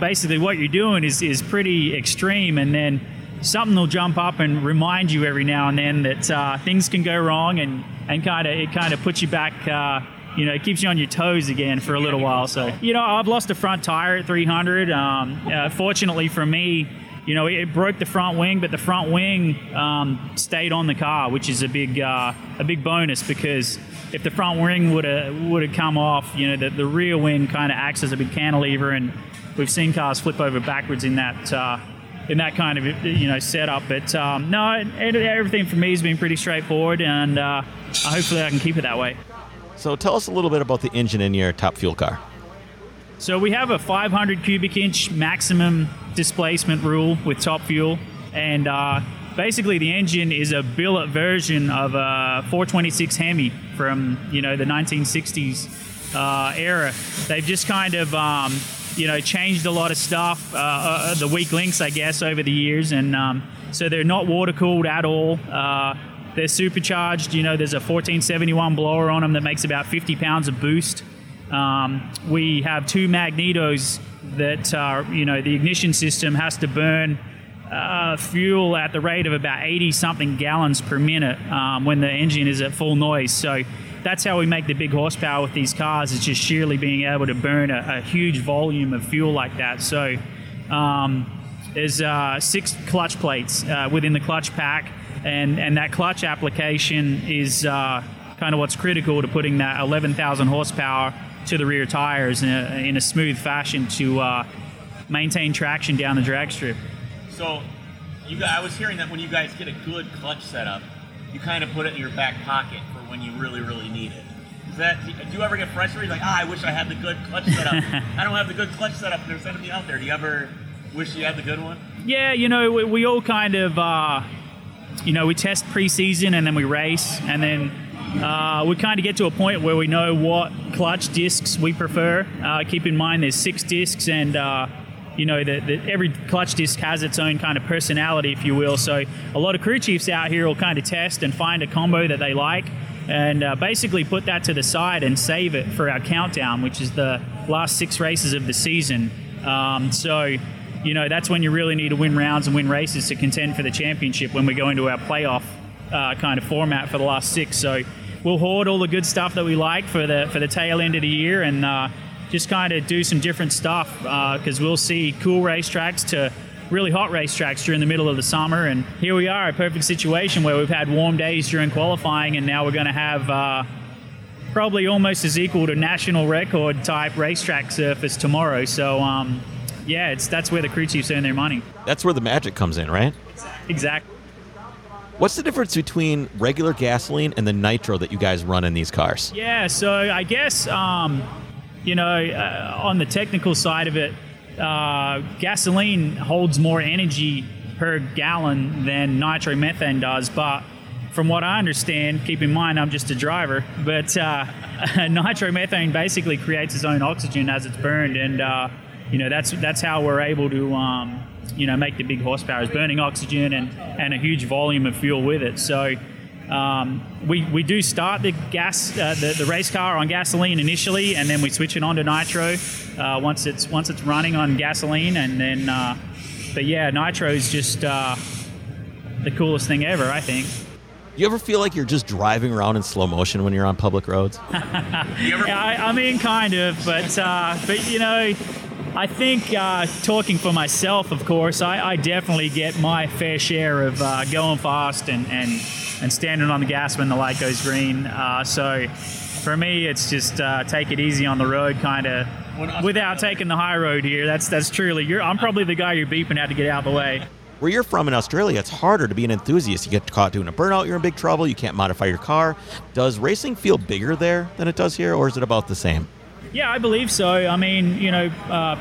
basically what you're doing is pretty extreme. And then something will jump up and remind you every now and then that things can go wrong, and it kind of puts you back, it keeps you on your toes again for a little while. So, I've lost a front tire at 300. Fortunately for me, it broke the front wing, but the front wing stayed on the car, which is a big bonus, because if the front wing would have come off, the rear wing kind of acts as a big cantilever, and we've seen cars flip over backwards in that kind of setup. But everything for me has been pretty straightforward, and hopefully I can keep it that way. So tell us a little bit about the engine in your top fuel car. So we have a 500 cubic inch maximum displacement rule with top fuel, and basically the engine is a billet version of a 426 Hemi from the 1960s era. They've just kind of changed a lot of stuff, the weak links I guess over the years, and so they're not water cooled at all. They're supercharged. There's a 1471 blower on them that makes about 50 pounds of boost. We have two magnetos that the ignition system has to burn fuel at the rate of about 80-something gallons per minute when the engine is at full noise. So that's how we make the big horsepower with these cars. It's just sheerly being able to burn a huge volume of fuel like that. So there's 6 clutch plates within the clutch pack, and that clutch application is kind of what's critical to putting that 11,000 horsepower to the rear tires in a smooth fashion to maintain traction down the drag strip. So I was hearing that when you guys get a good clutch setup, you kind of put it in your back pocket for when you really, really need it. Do you ever get frustrated? Like, I wish I had the good clutch setup. I don't have the good clutch setup, and there's somebody out there. Do you ever wish you had the good one? Yeah, we all kind of, we test preseason and then we race, and then we kind of get to a point where we know what clutch discs we prefer. Keep in mind there's 6 discs, and every clutch disc has its own kind of personality, if you will. So a lot of crew chiefs out here will kind of test and find a combo that they like, and basically put that to the side and save it for our countdown, which is the last 6 races of the season. That's when you really need to win rounds and win races to contend for the championship, when we go into our playoff kind of format for the last six. So we'll hoard all the good stuff that we like for the tail end of the year, and just kind of do some different stuff, because we'll see cool racetracks to really hot racetracks during the middle of the summer. And here we are, a perfect situation where we've had warm days during qualifying, and now we're going to have probably almost as equal to national record type racetrack surface tomorrow. So yeah, that's where the crew chiefs earn their money. That's where the magic comes in, right? Exactly. What's the difference between regular gasoline and the nitro that you guys run in these cars? Yeah, so I guess, on the technical side of it, gasoline holds more energy per gallon than nitromethane does. But from what I understand, keep in mind I'm just a driver, but nitromethane basically creates its own oxygen as it's burned. And, that's how we're able to... make the big horsepower is burning oxygen and a huge volume of fuel with it. So we do start the gas the race car on gasoline initially, and then we switch it on to nitro once it's running on gasoline. And then nitro is just the coolest thing ever, I think. You ever feel like you're just driving around in slow motion when you're on public roads? Kind of, but I think talking for myself, of course, I definitely get my fair share of going fast and standing on the gas when the light goes green. So for me, it's just take it easy on the road, kind of, without taking the high road here. That's truly, I'm probably the guy you're beeping at to get out of the way. Where you're from in Australia, it's harder to be an enthusiast. You get caught doing a burnout, you're in big trouble, you can't modify your car. Does racing feel bigger there than it does here, or is it about the same? Yeah, I believe so. I mean,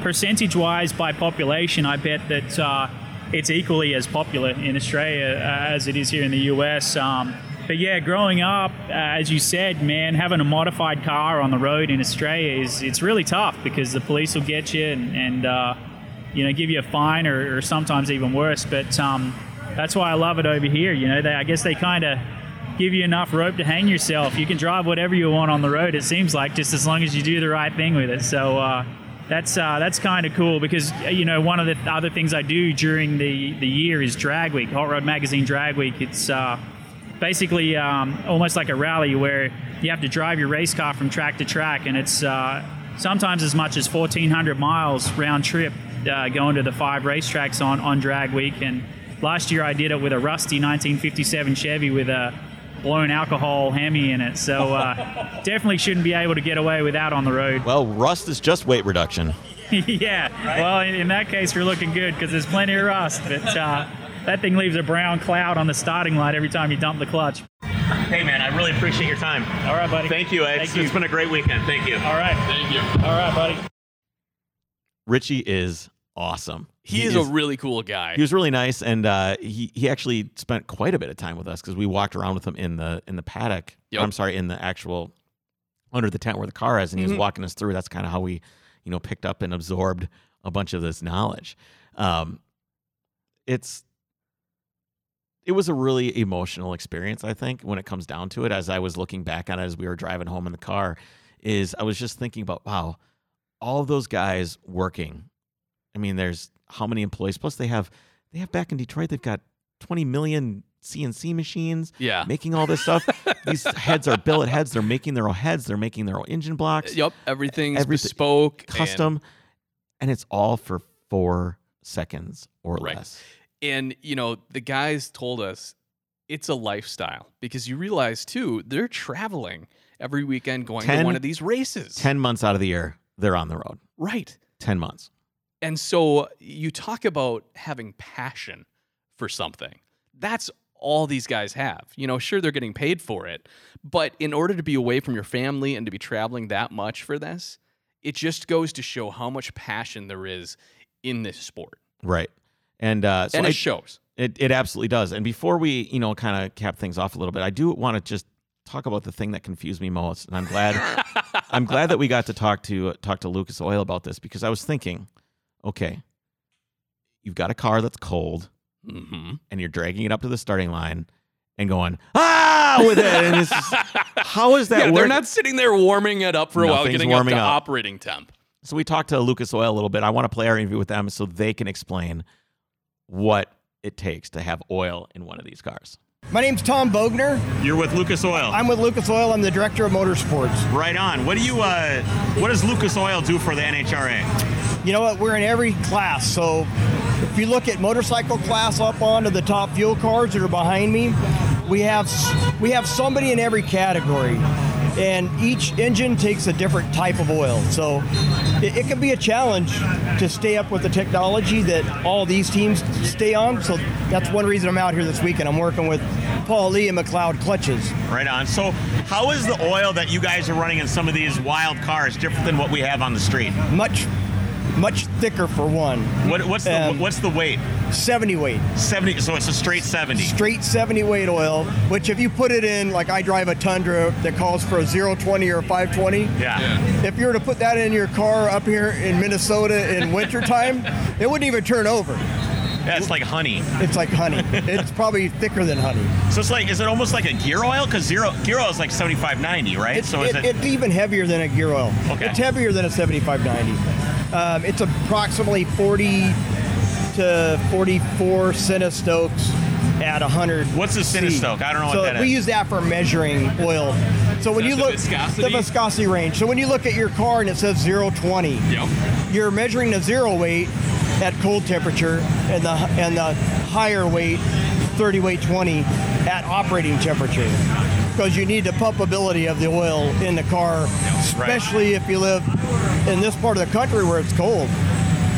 percentage-wise by population, I bet that it's equally as popular in Australia as it is here in the U.S. But yeah, growing up, as you said, man, having a modified car on the road in Australia it's really tough, because the police will get you and give you a fine or sometimes even worse. But that's why I love it over here. I guess they kind of give you enough rope to hang yourself. You can drive whatever you want on the road, it seems like, just as long as you do the right thing with it. So that's kind of cool, because one of the other things I do during the year is Drag Week, Hot Rod Magazine Drag Week. It's basically almost like a rally where you have to drive your race car from track to track, and it's sometimes as much as 1,400 miles round trip going to the five racetracks on Drag Week. And last year I did it with a rusty 1957 Chevy with a blown alcohol Hemi in it, so definitely shouldn't be able to get away with that on the road. Well, rust is just weight reduction. Yeah, right? Well, in that case we're looking good, because there's plenty of rust, but that thing leaves a brown cloud on the starting light every time you dump the clutch. Hey man, I really appreciate your time. All right, buddy. Thank you, Ed. It's been a great weekend. Thank you. All right. Thank you. All right, buddy. Richie is awesome. He is a really cool guy. He was really nice, and he actually spent quite a bit of time with us, because we walked around with him in the paddock. Yep. I'm sorry, in the actual under the tent where the car is, and he was walking us through. That's kind of how we, picked up and absorbed a bunch of this knowledge. It was a really emotional experience, I think, when it comes down to it. As I was looking back on it as we were driving home in the car, I was just thinking about, wow, all of those guys working. I mean, there's how many employees? Plus, they have back in Detroit, they've got 20 million CNC machines making all this stuff. These heads are billet heads. They're making their own heads. They're making their own engine blocks. Yep, everything's bespoke. Custom. And it's all for 4 seconds or less. And, the guys told us it's a lifestyle, because you realize, too, they're traveling every weekend going to one of these races. 10 months out of the year, they're on the road. Right. 10 months. And so you talk about having passion for something. That's all these guys have. Sure, they're getting paid for it, but in order to be away from your family and to be traveling that much for this, it just goes to show how much passion there is in this sport. Right. And so it shows. It absolutely does. And before we, kind of cap things off a little bit, I do want to just talk about the thing that confused me most. And I'm glad that we got to talk to Lucas Oil about this, because I was thinking, okay, you've got a car that's cold, and you're dragging it up to the starting line and going, with it. And it's just, how is that working? They're not sitting there warming it up for a while, getting up to operating temp. So we talked to Lucas Oil a little bit. I want to play our interview with them so they can explain what it takes to have oil in one of these cars. My name's Tom Bogner. You're with Lucas Oil. I'm with Lucas Oil. I'm the director of motorsports. Right on. What do you? What does Lucas Oil do for the NHRA? You know what? We're in every class. So if you look at motorcycle class up onto the top fuel cars that are behind me, we have somebody in every category. And each engine takes a different type of oil. So it can be a challenge to stay up with the technology that all these teams stay on. So that's one reason I'm out here this weekend. I'm working with Paul Lee and McLeod Clutches. Right on. So how is the oil that you guys are running in some of these wild cars different than what we have on the street? Much thicker for one. What's the weight? 70 weight. 70, so it's a straight 70. Straight 70 weight oil, which if you put it in, like I drive a Tundra that calls for a 0.20 or a 5.20. Yeah. If you were to put that in your car up here in Minnesota in wintertime, it wouldn't even turn over. Yeah, it's like honey. It's like honey. It's probably thicker than honey. So it's like, is it almost like a gear oil? Because gear oil is like 7590, right? It's even heavier than a gear oil. Okay. It's heavier than a 7590. It's approximately 40 to 44 centistokes at 100. What's a centistokes? I don't know what that is. So we use that for measuring oil. So when you look at the viscosity range. So when you look at your car and it says 0.20, yep, you're measuring the zero weight at cold temperature and the higher weight, 30 weight 20, at operating temperature. Because you need the pumpability of the oil in the car, especially if you live in this part of the country where it's cold.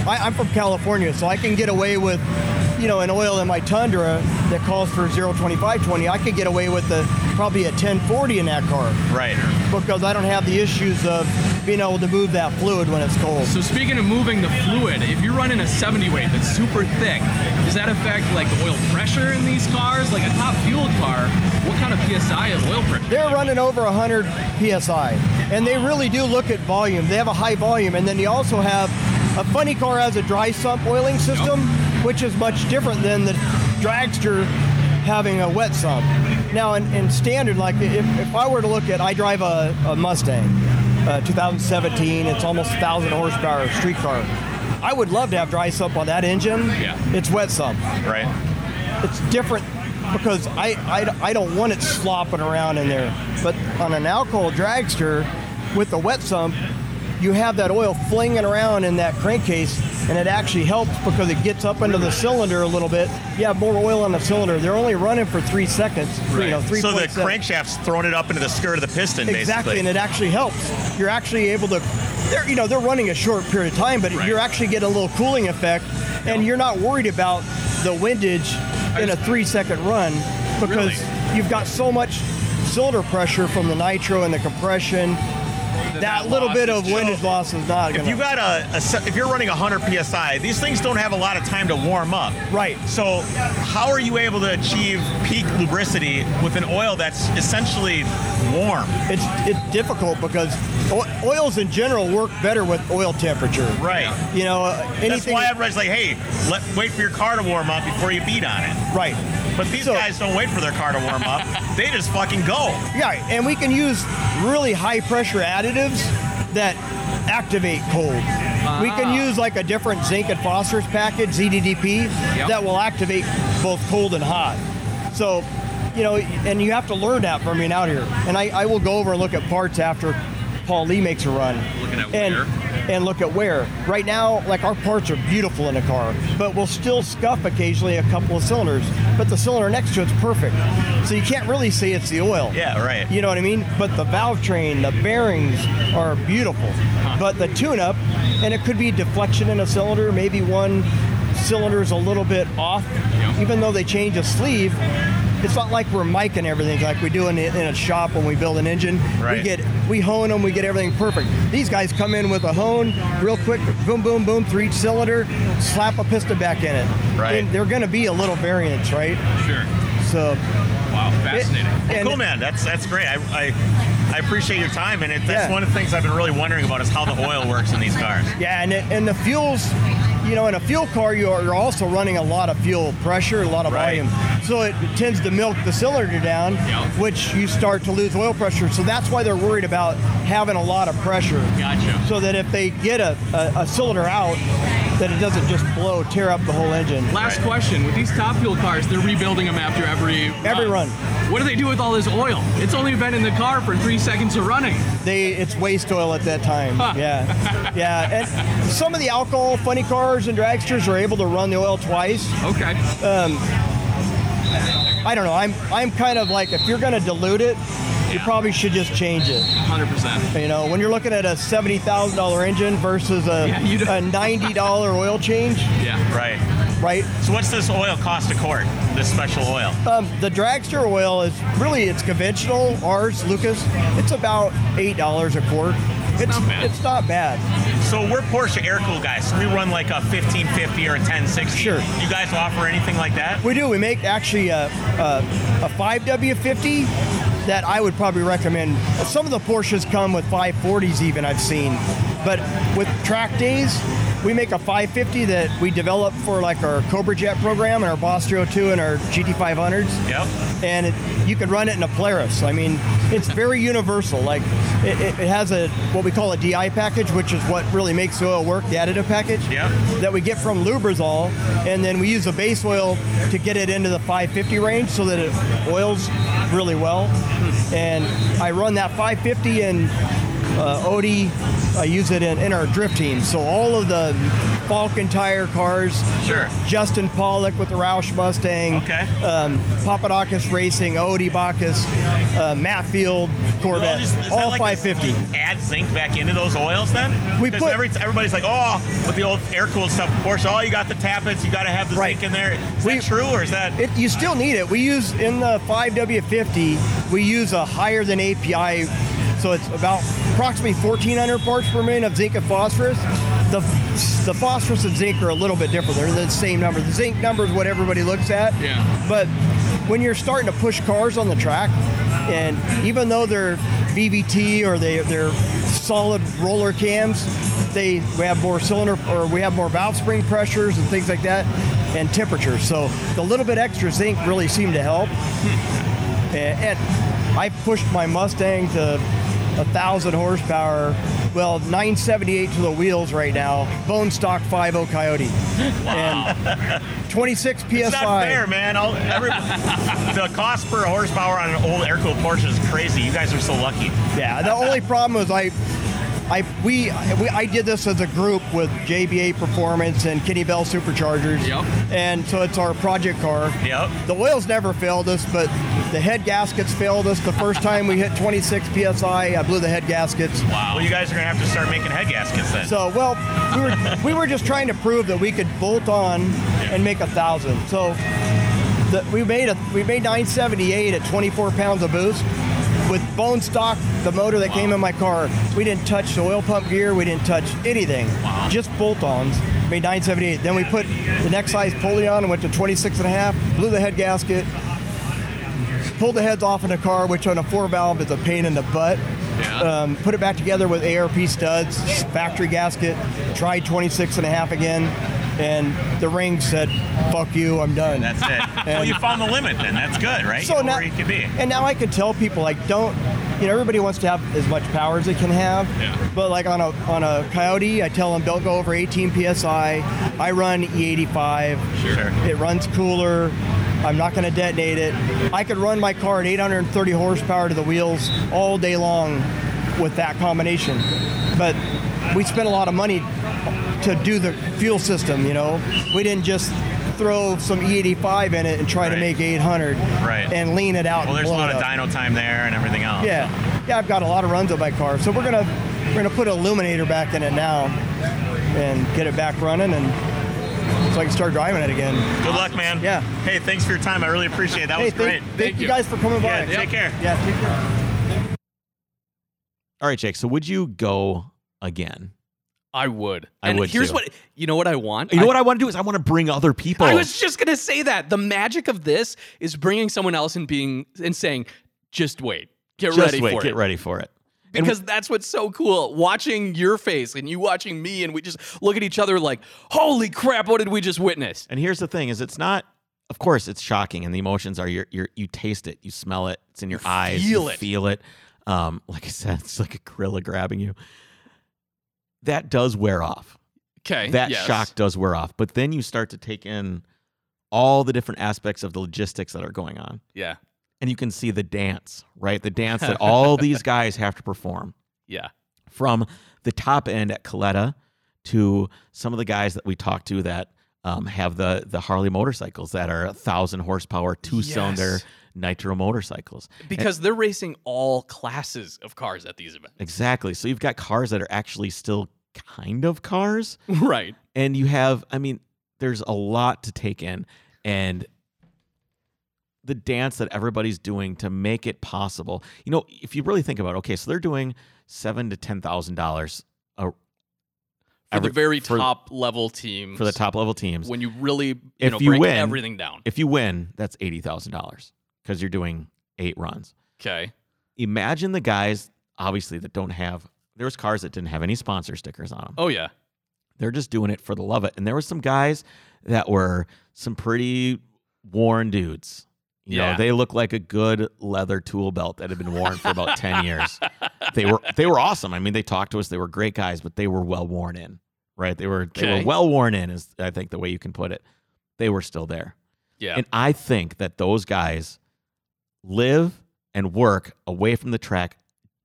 I'm from California, so I can get away with, an oil in my Tundra that calls for 0.2520. I could get away with probably a 1040 in that car. Right. Because I don't have the issues of being able to move that fluid when it's cold. So speaking of moving the fluid, if you're running a 70 weight that's super thick, does that affect like the oil pressure in these cars? Like a top fueled car, what kind of PSI is oil pressure? They're running over 100 PSI, and they really do look at volume. They have a high volume, and then you also have a funny car has a dry sump oiling system, which is much different than the dragster having a wet sump. Now, in standard, like if I were to look at, I drive a Mustang, 2017, it's almost 1,000 horsepower street car. I would love to have dry sump on that engine. Yeah. It's wet sump. Right. It's different because I don't want it slopping around in there. But on an alcohol dragster with the wet sump, you have that oil flinging around in that crankcase, and it actually helps because it gets up into the cylinder a little bit. You have more oil on the cylinder. They're only running for 3 seconds. Right. So the crankshaft's throwing it up into the skirt of the piston, basically. Exactly, and it actually helps. You're actually able to, they're running a short period of time, but you're actually getting a little cooling effect, and you're not worried about the windage in a 3-second run because you've got so much cylinder pressure from the nitro and the compression. That little bit of windage loss is not going to... If you're running 100 PSI, these things don't have a lot of time to warm up. Right. So how are you able to achieve peak lubricity with an oil that's essentially warm? It's difficult because oils in general work better with oil temperature. Right. That's why everybody's like, hey, wait for your car to warm up before you beat on it. Right. But these guys don't wait for their car to warm up. They just fucking go. Yeah, and we can use really high pressure additives that activate cold. We can use like a different zinc and phosphorus package, ZDDP, that will activate both cold and hot. So, and you have to learn that from being out here. And I will go over and look at parts after Paul Lee makes a run. Looking at wear. And look at wear. Right now, like our parts are beautiful in a car, but we'll still scuff occasionally a couple of cylinders, but the cylinder next to it's perfect. So you can't really say it's the oil. Yeah, right. You know what I mean? But the valve train, the bearings are beautiful. Huh. But the tune-up, and it could be deflection in a cylinder, maybe one cylinder's a little bit off. Yep. Even though they change a sleeve, it's not like we're micing everything like we do in a shop when we build an engine. Right. We hone them, we get everything perfect. These guys come in with a hone, real quick, boom, boom, boom, through each cylinder, slap a piston back in it. Right. And they're going to be a little variance, right? Sure. So. Wow, fascinating. Cool, man. That's great. I appreciate your time, and that's one of the things I've been really wondering about is how the oil works in these cars. Yeah, and the fuels. In a fuel car, you're also running a lot of fuel pressure, a lot of volume. So it tends to milk the cylinder down, which you start to lose oil pressure. So that's why they're worried about having a lot of pressure. Gotcha. So that if they get a cylinder out, that it doesn't just blow, tear up the whole engine. Last question. With these Top Fuel cars, they're rebuilding them after every run. What do they do with all this oil? It's only been in the car for 3 seconds of running. It's waste oil at that time. Huh. Yeah. Yeah. And some of the alcohol funny cars and dragsters are able to run the oil twice. Okay. I don't know. I'm kind of like, if you're going to dilute it, you probably should just change it. 100%. You know, when you're looking at a $70,000 engine versus a $90 oil change. Yeah, right. So what's this oil cost to quart, this special oil? The dragster oil is it's conventional. Ours, Lucas, it's about $8 a quart. It's not bad. So we're Porsche air-cooled guys. So we run like a 1550 or a 1060. Sure. You guys offer anything like that? We do. We make actually a 5W50 that I would probably recommend. Some of the Porsches come with 540s even, I've seen. But with track days, we make a 550 that we develop for like our Cobra Jet program and our Boss 302 and our GT500s. Yep. And you can run it in a Polaris. I mean, it's very universal. Like it has what we call a DI package, which is what really makes the oil work, the additive package that we get from Lubrizol. And then we use the base oil to get it into the 550 range so that it oils really well. And I run that 550 in Odie. I use it in our drift team. So all of the Falken tire cars, sure. Justin Pollock with the Roush Mustang, Papadakis Racing, Odie Bacchus, Matt Field, Corvette, all 550. Add zinc back into those oils then? Because everybody's like, with the old air-cooled stuff, Porsche, you got the tappets, you got to have the zinc in there. Is that true or is that? You still need it. We use, in the 5W50, we use a higher than API, so it's about approximately 1,400 parts per million of zinc and phosphorus. The phosphorus and zinc are a little bit different. They're the same number. The zinc number is what everybody looks at. Yeah. But when you're starting to push cars on the track, and even though they're VVT or they're solid roller cams, we have more cylinder or we have more valve spring pressures and things like that, and temperatures. So the little bit extra zinc really seemed to help. And I pushed my Mustang to 1,000 horsepower, 978 to the wheels right now, bone stock 5.0 Coyote. Wow. And 26 PSI. It's not fair, man. The cost per horsepower on an old air-cooled Porsche is crazy. You guys are so lucky. Yeah, the only problem was I did this as a group with JBA Performance and Kenny Bell Superchargers. Yep. And so it's our project car. Yep. The oil's never failed us, but the head gaskets failed us. The first time we hit 26 PSI, I blew the head gaskets. Wow. Well, you guys are going to have to start making head gaskets then. So, we were just trying to prove that we could bolt on and make 1,000. So we made 978 at 24 pounds of boost. With bone stock, the motor that came in my car, we didn't touch the oil pump gear, we didn't touch anything, just bolt-ons, made 978. Then we put the next size pulley on and went to 26 and a half, blew the head gasket, pulled the heads off in the car, which on a 4-valve is a pain in the butt. Yeah. Put it back together with ARP studs, factory gasket, tried 26 and a half again, and the ring said, fuck you, I'm done. That's it. And well, you found the limit then. That's good, right? So now, where you could be. And now I can tell people, everybody wants to have as much power as they can have. Yeah. But on a Coyote, I tell them don't go over 18 PSI. I run E85. Sure. It runs cooler. I'm not going to detonate it. I could run my car at 830 horsepower to the wheels all day long with that combination. But we spent a lot of money to do the fuel system, We didn't just throw some E85 in it and try to make 800 and lean it out. Well, there's a lot of dyno time there and everything else. Yeah. Yeah, I've got a lot of runs on my car. So we're gonna put an illuminator back in it now and get it back running so I can start driving it again. Good luck, man. Yeah. Hey, thanks for your time. I really appreciate it. That was great. Thank you guys for coming by. Yeah, take care. Yeah, take care. All right, Jake. So would you go again? I would. Here's what I want. What I want to do is I want to bring other people. I was just going to say that. The magic of this is bringing someone else and saying, just wait. Get ready for it. Because that's what's so cool, watching your face and you watching me, and we just look at each other like, holy crap, what did we just witness? And here's the thing is it's not, of course, it's shocking, and the emotions are, you taste it, you smell it, it's in your eyes, you feel it. Like I said, it's like a gorilla grabbing you. That does wear off. Okay. That shock does wear off. But then you start to take in all the different aspects of the logistics that are going on. Yeah. And you can see the dance, right? The dance that all these guys have to perform. Yeah. From the top end at Coletta to some of the guys that we talked to that have the Harley motorcycles that are 1,000 horsepower, two-cylinder nitro motorcycles. Because they're racing all classes of cars at these events. Exactly. So you've got cars that are actually still kind of cars. Right. And you have, I mean, there's a lot to take in. And the dance that everybody's doing to make it possible. You know, if you really think about it, okay, so they're doing $7,000 to $10,000 for the top level teams. When you really break everything down. If you win, that's $80,000 because you're doing 8 runs. Okay. Imagine the guys, obviously, that don't have... There was cars that didn't have any sponsor stickers on them. Oh, yeah. They're just doing it for the love of it. And there were some guys that were some pretty worn dudes. You know, they look like a good leather tool belt that had been worn for about 10 years. They were awesome. I mean, they talked to us. They were great guys, but they were well worn in, right? They were well worn in is, I think, the way you can put it. They were still there. Yeah. And I think that those guys live and work away from the track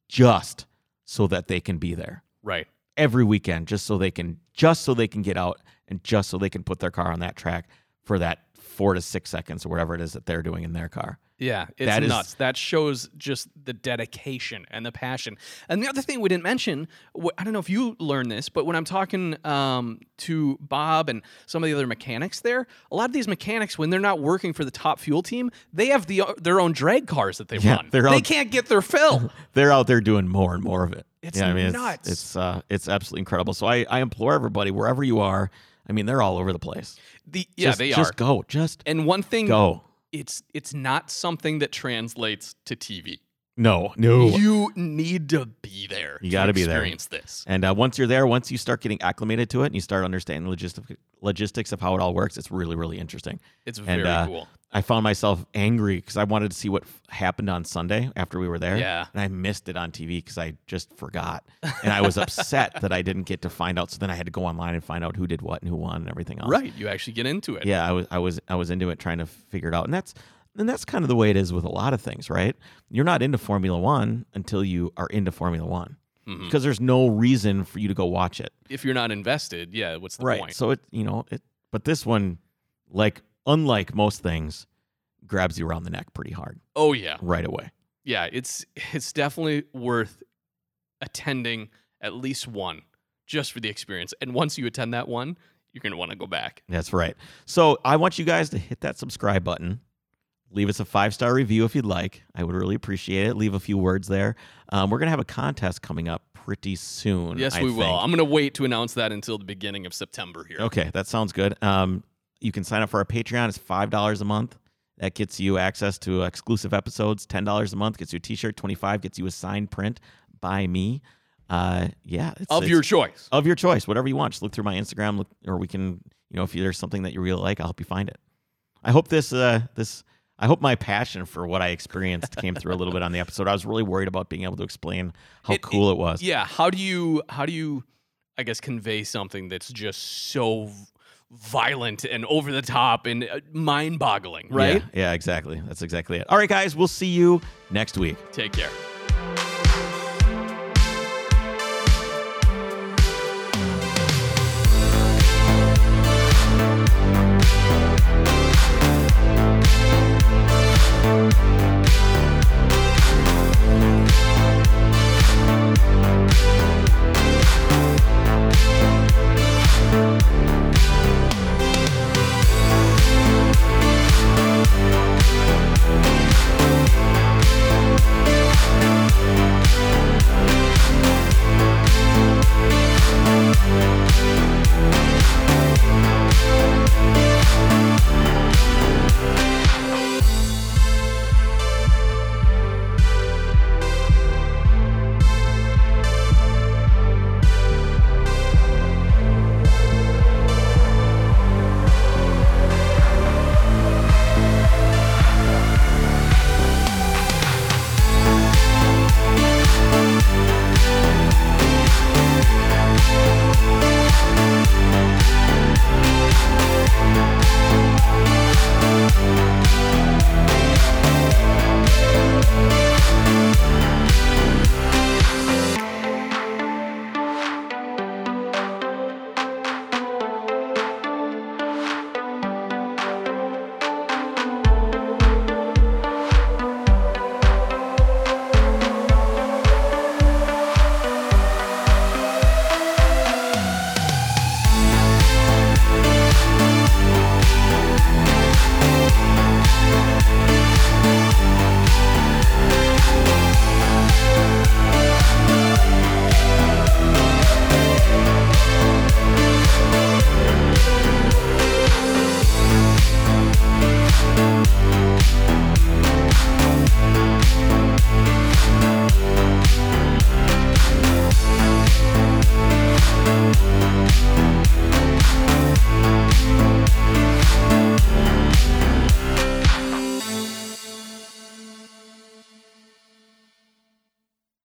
just so that they can be there. Right. Every weekend, just so they can get out and just so they can put their car on that track for that 4 to 6 seconds or whatever it is that they're doing in their car. Yeah, it's nuts. That shows just the dedication and the passion. And the other thing we didn't mention, I don't know if you learned this, but when I'm talking to Bob and some of the other mechanics there, a lot of these mechanics, when they're not working for the Top Fuel team, they have their own drag cars that they run. They can't get their fill. They're out there doing more and more of it. It's nuts. It's absolutely incredible. So I implore everybody, wherever you are, I mean, they're all over the place. They are. Just go. Go. It's not something that translates to TV. No. You need to be there. You got to be there. Experience this. And once you're there, once you start getting acclimated to it and you start understanding the logistics of how it all works, it's really, really interesting. It's very cool. I found myself angry because I wanted to see what happened on Sunday after we were there. Yeah. And I missed it on TV because I just forgot. And I was upset that I didn't get to find out. So then I had to go online and find out who did what and who won and everything else. Right. You actually get into it. Yeah, I was into it, trying to figure it out. And that's kind of the way it is with a lot of things, right? You're not into Formula One until you are into Formula One. Mm-hmm. Because there's no reason for you to go watch it. If you're not invested, what's the point? Right. So but this one, unlike most things, grabs you around the neck pretty hard. Oh, yeah. Right away. Yeah, it's definitely worth attending at least one just for the experience. And once you attend that one, you're going to want to go back. That's right. So I want you guys to hit that subscribe button. Leave us a 5-star review if you'd like. I would really appreciate it. Leave a few words there. We're going to have a contest coming up pretty soon. Yes, I think. Will. I'm going to wait to announce that until the beginning of September here. Okay, that sounds good. You can sign up for our Patreon. It's $5 a month. That gets you access to exclusive episodes. $10 a month gets you a T-shirt. $25 gets you a signed print by me. Your choice. Of your choice, whatever you want. Just look through my Instagram, or we can, if there's something that you really like, I'll help you find it. I hope I hope my passion for what I experienced came through a little bit on the episode. I was really worried about being able to explain how cool it was. Yeah. How do you, I guess, convey something that's just so violent and over the top and mind-boggling, right? Yeah, exactly. That's exactly it. All right, guys, we'll see you next week. Take care.